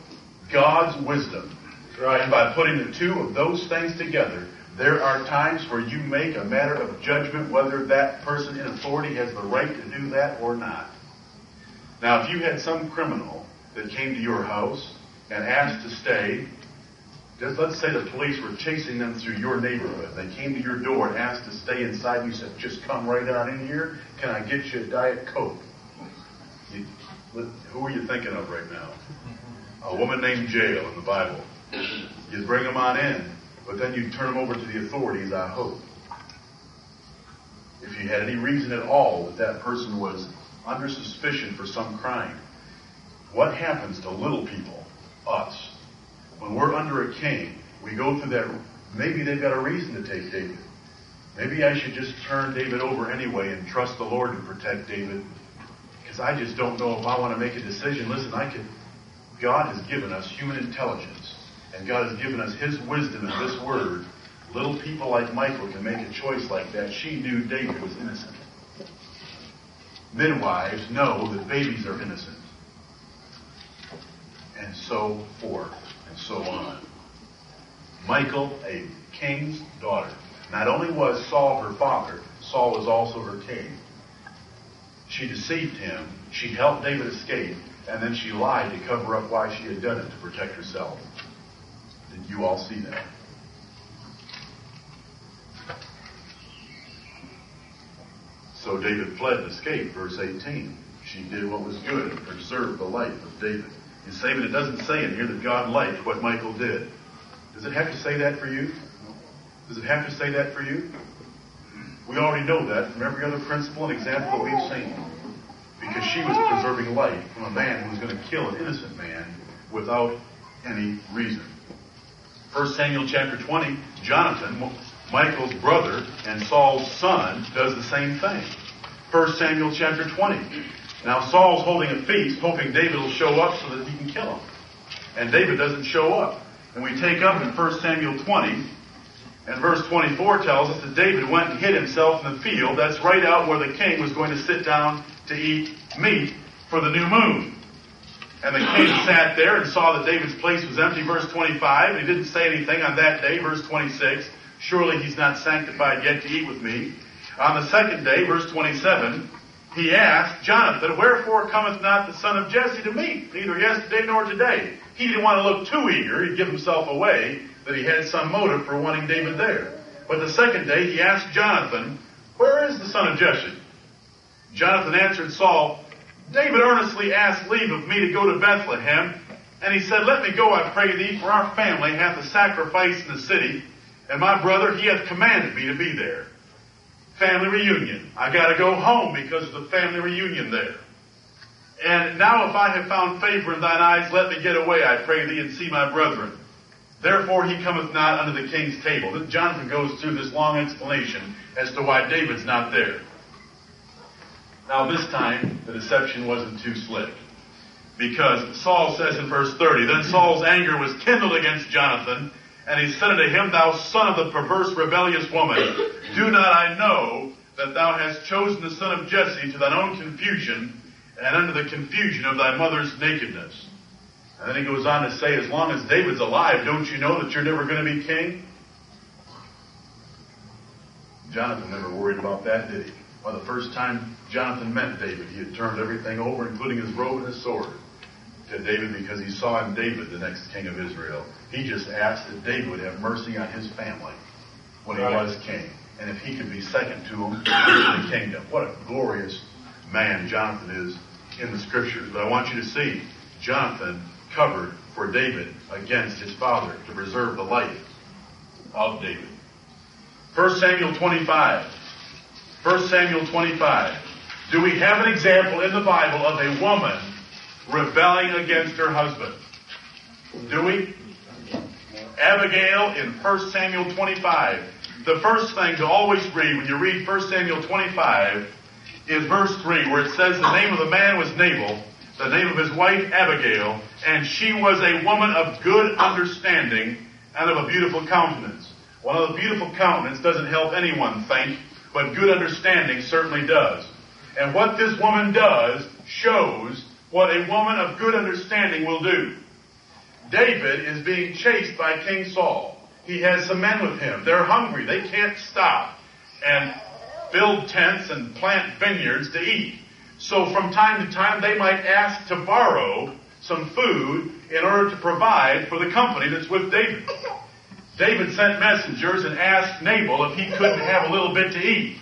God's wisdom. Right. And by putting the two of those things together, there are times where you make a matter of judgment whether that person in authority has the right to do that or not. Now, if you had some criminal that came to your house and asked to stay, just let's say the police were chasing them through your neighborhood. They came to your door and asked to stay inside, and you said, just come right on in here. Can I get you a Diet Coke? Who are you thinking of right now? A woman named Jael in the Bible. You bring them on in, but then you turn them over to the authorities, I hope. If you had any reason at all that that person was under suspicion for some crime, what happens to little people, us? When we're under a king, we go through that. Maybe they've got a reason to take David. Maybe I should just turn David over anyway and trust the Lord to protect David, because I just don't know if I want to make a decision. Listen, God has given us human intelligence, and God has given us His wisdom in this Word Little people like Michael can make a choice like that. She knew David was innocent. Midwives know that babies are innocent. And so forth, and so on. Michal, a king's daughter. Not only was Saul her father, Saul was also her king. She deceived him, she helped David escape, and then she lied to cover up why she had done it to protect herself. Did you all see that? So David fled and escaped, verse 18. She did what was good and preserved the life of David. You say, but it doesn't say in here that God liked what Michal did. Does it have to say that for you? Does it have to say that for you? We already know that from every other principle and example that we've seen. Because she was preserving life from a man who was going to kill an innocent man without any reason. 1 Samuel chapter 20, Jonathan, Michal's brother and Saul's son, does the same thing. 1 Samuel chapter 20. Now Saul's holding a feast, hoping David will show up so that he can kill him. And David doesn't show up. And we take up in 1 Samuel 20, and verse 24 tells us that David went and hid himself in the field. That's right out where the king was going to sit down to eat meat for the new moon. And the king sat there and saw that David's place was empty, verse 25. He didn't say anything on that day, verse 26. Surely he's not sanctified yet to eat with me. On the second day, verse 27, he asked Jonathan, wherefore cometh not the son of Jesse to me, neither yesterday nor today? He didn't want to look too eager. He'd give himself away that he had some motive for wanting David there. But the second day he asked Jonathan, where is the son of Jesse? Jonathan answered Saul, David earnestly asked leave of me to go to Bethlehem. And he said, let me go, I pray thee, for our family hath a sacrifice in the city, and my brother, he hath commanded me to be there. Family reunion. I got to go home because of the family reunion there. And now if I have found favor in thine eyes, let me get away, I pray thee, and see my brethren. Therefore he cometh not unto the king's table. Then Jonathan goes through this long explanation as to why David's not there. Now this time, the deception wasn't too slick. Because Saul says in verse 30, then Saul's anger was kindled against Jonathan, and he said unto him, thou son of the perverse, rebellious woman, do not I know that thou hast chosen the son of Jesse to thine own confusion, and under the confusion of thy mother's nakedness? And then he goes on to say, as long as David's alive, don't you know that you're never going to be king? Jonathan never worried about that, did he? Well, the first time Jonathan met David, he had turned everything over, including his robe and his sword, to David because he saw in David the next king of Israel. He just asked that David would have mercy on his family when he was king. And if he could be second to him in the kingdom. What a glorious man Jonathan is in the scriptures. But I want you to see Jonathan covered for David against his father to preserve the life of David. 1 Samuel 25. 1 Samuel 25. Do we have an example in the Bible of a woman rebelling against her husband? Do we? Abigail in 1 Samuel 25. The first thing to always read when you read 1 Samuel 25 is verse 3, where it says the name of the man was Nabal, the name of his wife Abigail, and she was a woman of good understanding and of a beautiful countenance. Well, a beautiful countenance doesn't help anyone think, but good understanding certainly does. And what this woman does shows what a woman of good understanding will do. David is being chased by King Saul. He has some men with him. They're hungry. They can't stop and build tents and plant vineyards to eat. So from time to time, they might ask to borrow some food in order to provide for the company that's with David. David sent messengers and asked Nabal if he couldn't have a little bit to eat.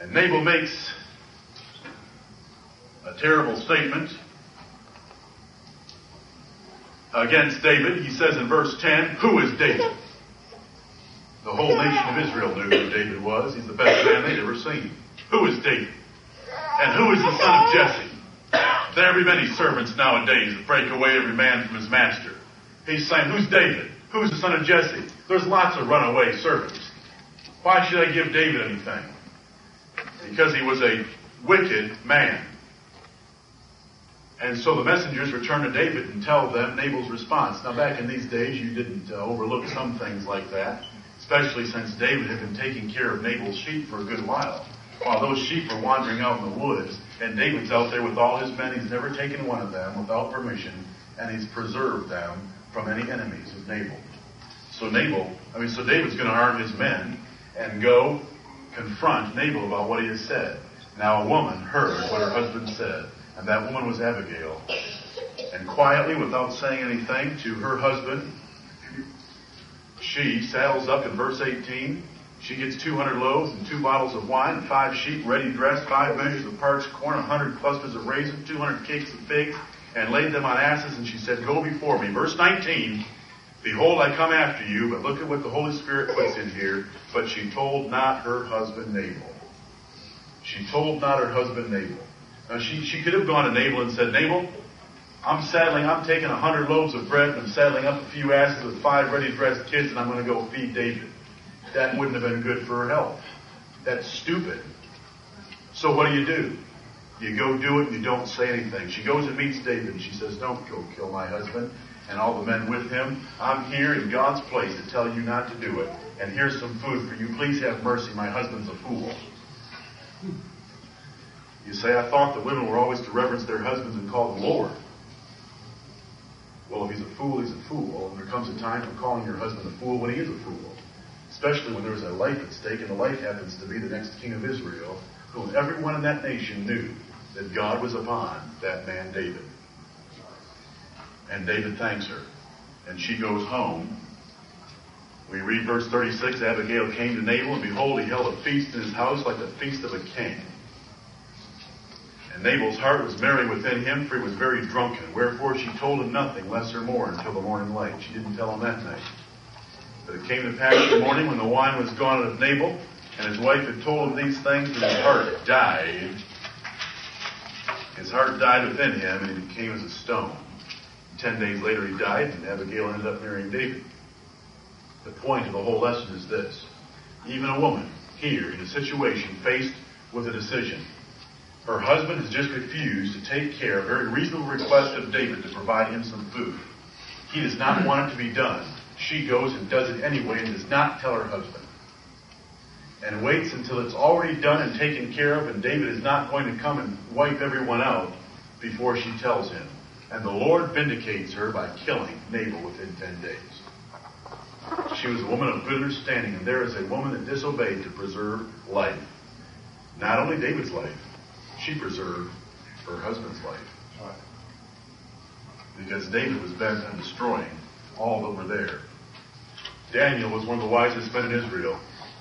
And Nabal makes a terrible statement against David. He says in verse 10, who is David? The whole nation of Israel knew who David was. He's the best man they'd ever seen. Who is David? And who is the son of Jesse? There be many servants nowadays that break away every man from his master. He's saying, who's David? Who's the son of Jesse? There's lots of runaway servants. Why should I give David anything? Because he was a wicked man. And so the messengers return to David and tell them Nabal's response. Now, back in these days, you didn't overlook some things like that, especially since David had been taking care of Nabal's sheep for a good while those sheep were wandering out in the woods. And David's out there with all his men. He's never taken one of them without permission, and he's preserved them from any enemies of Nabal. So David's going to arm his men and go confront Nabal about what he has said. Now a woman heard what her husband said, and that woman was Abigail. And quietly, without saying anything to her husband, she saddles up in verse 18. She gets 200 loaves and 2 bottles of wine, 5 sheep ready dressed, 5 measures of parched corn, 100 clusters of raisins, 200 cakes of figs, and laid them on asses, and she said, "Go before me." Verse 19, "Behold, I come after you," but look at what the Holy Spirit puts in here. But she told not her husband Nabal. She told not her husband Nabal. Now she could have gone to Nabal and said, "Nabal, I'm taking 100 loaves of bread, and I'm saddling up a few asses with 5 ready dressed kids, and I'm going to go feed David." That wouldn't have been good for her health. That's stupid. So what do? You go do it and you don't say anything. She goes and meets David and she says, "Don't go kill my husband and all the men with him. I'm here in God's place to tell you not to do it. And here's some food for you. Please have mercy. My husband's a fool." You say, "I thought that women were always to reverence their husbands and call them Lord." Well, if he's a fool, he's a fool. And there comes a time for calling your husband a fool when he is a fool. Especially when there's a life at stake, and the life happens to be the next king of Israel, whom everyone in that nation knew that God was upon that man David. And David thanks her, and she goes home. We read verse 36, Abigail came to Nabal, and behold, he held a feast in his house like the feast of a king. And Nabal's heart was merry within him, for he was very drunken. Wherefore she told him nothing, less or more, until the morning light. She didn't tell him that night. But it came to pass in the morning when the wine was gone out of Nabal, and his wife had told him these things, and his heart died. His heart died within him, and he became as a stone. 10 days later he died, and Abigail ended up marrying David. The point of the whole lesson is this. Even a woman here in a situation faced with a decision. Her husband has just refused to take care of a very reasonable request of David to provide him some food. He does not want it to be done. She goes and does it anyway and does not tell her husband. And waits until it's already done and taken care of, and David is not going to come and wipe everyone out before she tells him. And the Lord vindicates her by killing Nabal within 10 days. She was a woman of good understanding, and there is a woman that disobeyed to preserve life. Not only David's life, she preserved her husband's life. Because David was bent on destroying all that were there. Daniel was one of the wisest men in Israel.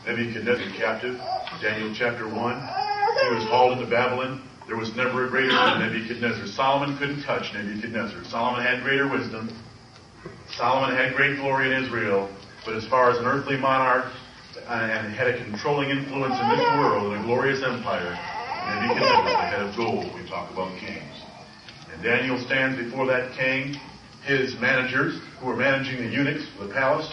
Nebuchadnezzar captive, Daniel chapter 1. He was hauled into Babylon. There was never a greater than Nebuchadnezzar. Solomon couldn't touch Nebuchadnezzar. Solomon had greater wisdom. Solomon had great glory in Israel. But as far as an earthly monarch and had a controlling influence in this world and a glorious empire, Nebuchadnezzar was the head of gold. We talk about kings. And Daniel stands before that king, his managers, who were managing the eunuchs for the palace,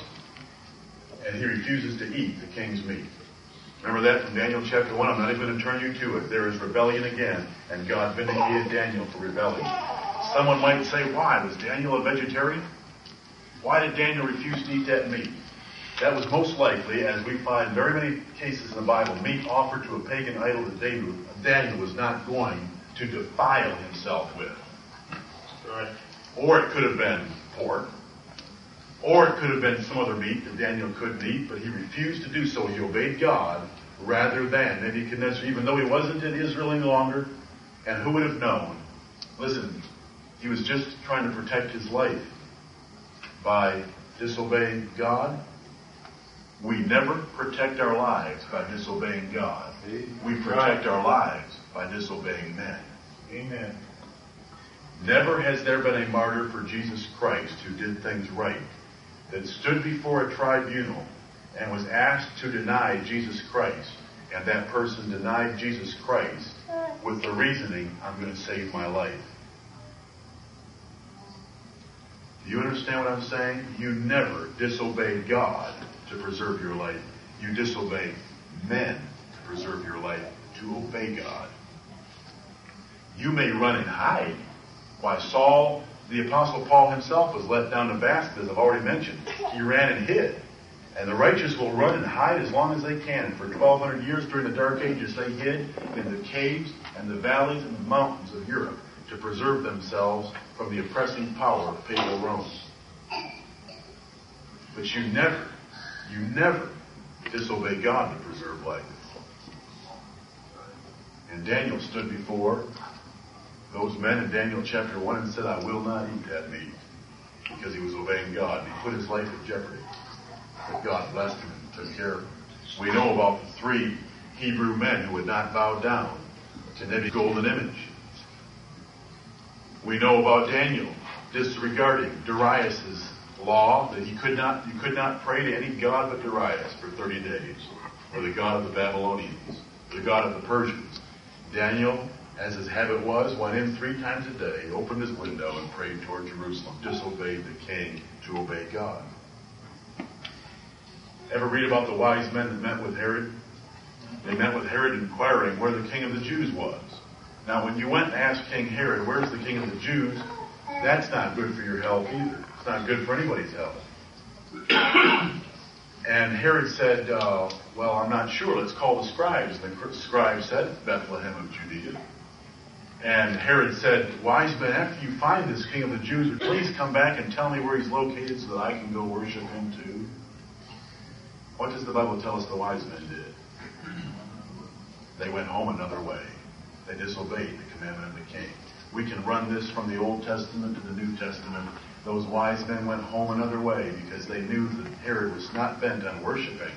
and he refuses to eat the king's meat. Remember that from Daniel chapter 1. I'm not even going to turn you to it. There is rebellion again, and God vindicated Daniel for rebelling. Someone might say, why? Was Daniel a vegetarian? Why did Daniel refuse to eat that meat? That was most likely, as we find very many cases in the Bible, meat offered to a pagan idol that Daniel was not going to defile himself with. All right. Or it could have been pork. Or it could have been some other meat that Daniel couldn't eat, but he refused to do so. He obeyed God rather than Nebuchadnezzar, even though he wasn't in Israel any longer. And who would have known? Listen, he was just trying to protect his life by disobeying God. We never protect our lives by disobeying God. We protect our lives by disobeying men. Amen. Never has there been a martyr for Jesus Christ who did things right, that stood before a tribunal and was asked to deny Jesus Christ, and that person denied Jesus Christ with the reasoning, I'm going to save my life. Do you understand what I'm saying? You never disobeyed God to preserve your life. You disobeyed men to preserve your life, to obey God. You may run and hide. Why, Saul, the Apostle Paul himself, was let down to Damascus, as I've already mentioned. He ran and hid. And the righteous will run and hide as long as they can. And for 1,200 years during the Dark Ages, they hid in the caves and the valleys and the mountains of Europe to preserve themselves from the oppressing power of papal Rome. But you never disobey God to preserve life. And Daniel stood before those men in Daniel chapter 1 and said, I will not eat that meat, because he was obeying God. And he put his life in jeopardy. But God blessed him and took care of him. We know about the three Hebrew men who would not bow down to Nebuchadnezzar's golden image. We know about Daniel disregarding Darius's law that you could not pray to any god but Darius for 30 days, or the god of the Babylonians, or the god of the Persians. Daniel, as his habit was, went in 3 times a day, opened his window, and prayed toward Jerusalem, disobeyed the king to obey God. Ever read about the wise men that met with Herod? They met with Herod inquiring where the king of the Jews was. Now, when you went and asked King Herod, where's the king of the Jews, that's not good for your health either. It's not good for anybody's health. And Herod said, well, I'm not sure. Let's call the scribes. And the scribes said, Bethlehem of Judea. And Herod said, wise men, after you find this king of the Jews, please come back and tell me where he's located so that I can go worship him too. What does the Bible tell us the wise men did? They went home another way. They disobeyed the commandment of the king. We can run this from the Old Testament to the New Testament. Those wise men went home another way because they knew that Herod was not bent on worshiping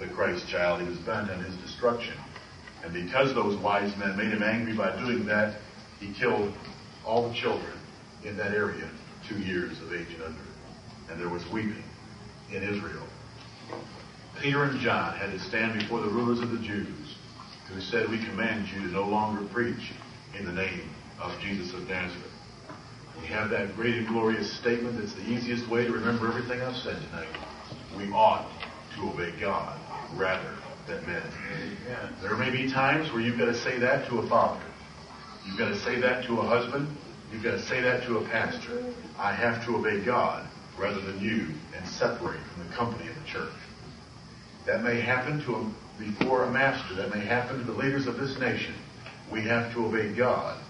the Christ child. He was bent on his destruction. And because those wise men made him angry by doing that, he killed all the children in that area 2 years of age and under. And there was weeping in Israel. Peter and John had to stand before the rulers of the Jews who said, we command you to no longer preach in the name of Jesus of Nazareth. We have that great and glorious statement that's the easiest way to remember everything I've said tonight. We ought to obey God rather than men. Amen. There may be times where you've got to say that to a father. You've got to say that to a husband. You've got to say that to a pastor. I have to obey God rather than you and separate from the company of the church. That may happen to before a master. That may happen to the leaders of this nation. We have to obey God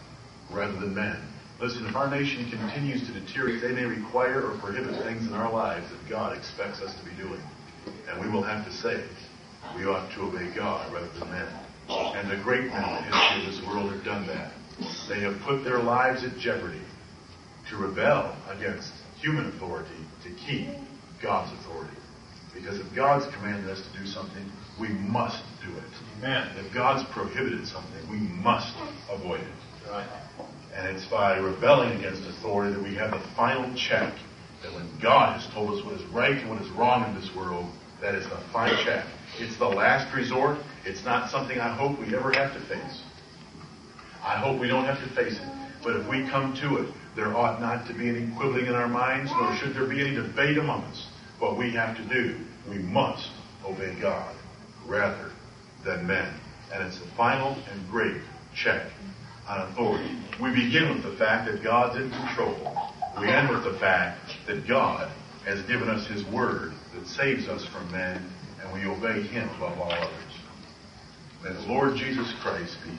rather than men. Listen, if our nation continues to deteriorate, they may require or prohibit things in our lives that God expects us to be doing. And we will have to say, we ought to obey God rather than men. And the great men in the history of this world have done that. They have put their lives at jeopardy to rebel against human authority to keep God's authority. Because if God's commanded us to do something, we must do it. Amen. If God's prohibited something, we must avoid it. Right? And it's by rebelling against authority that we have the final check that when God has told us what is right and what is wrong in this world, that is the final check. It's the last resort. It's not something I hope we ever have to face. I hope we don't have to face it. But if we come to it, there ought not to be any quibbling in our minds, nor should there be any debate among us. What we have to do, we must obey God rather than men. And it's the final and great check on authority. We begin with the fact that God's in control. We end with the fact that God has given us His Word that saves us from men, and we obey Him above all others. May the Lord Jesus Christ be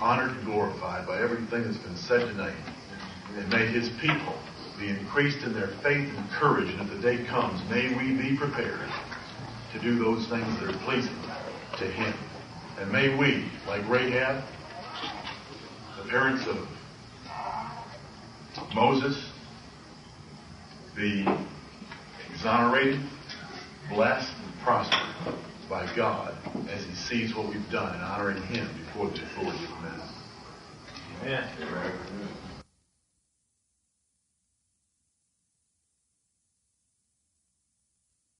honored and glorified by everything that's been said tonight. And may His people be increased in their faith and courage, and if the day comes, may we be prepared to do those things that are pleasing to Him. And may we, like Rahab, the parents of Moses, be exonerated, blessed, and prospered by God as He sees what we've done and honoring Him before the authority of men. Amen.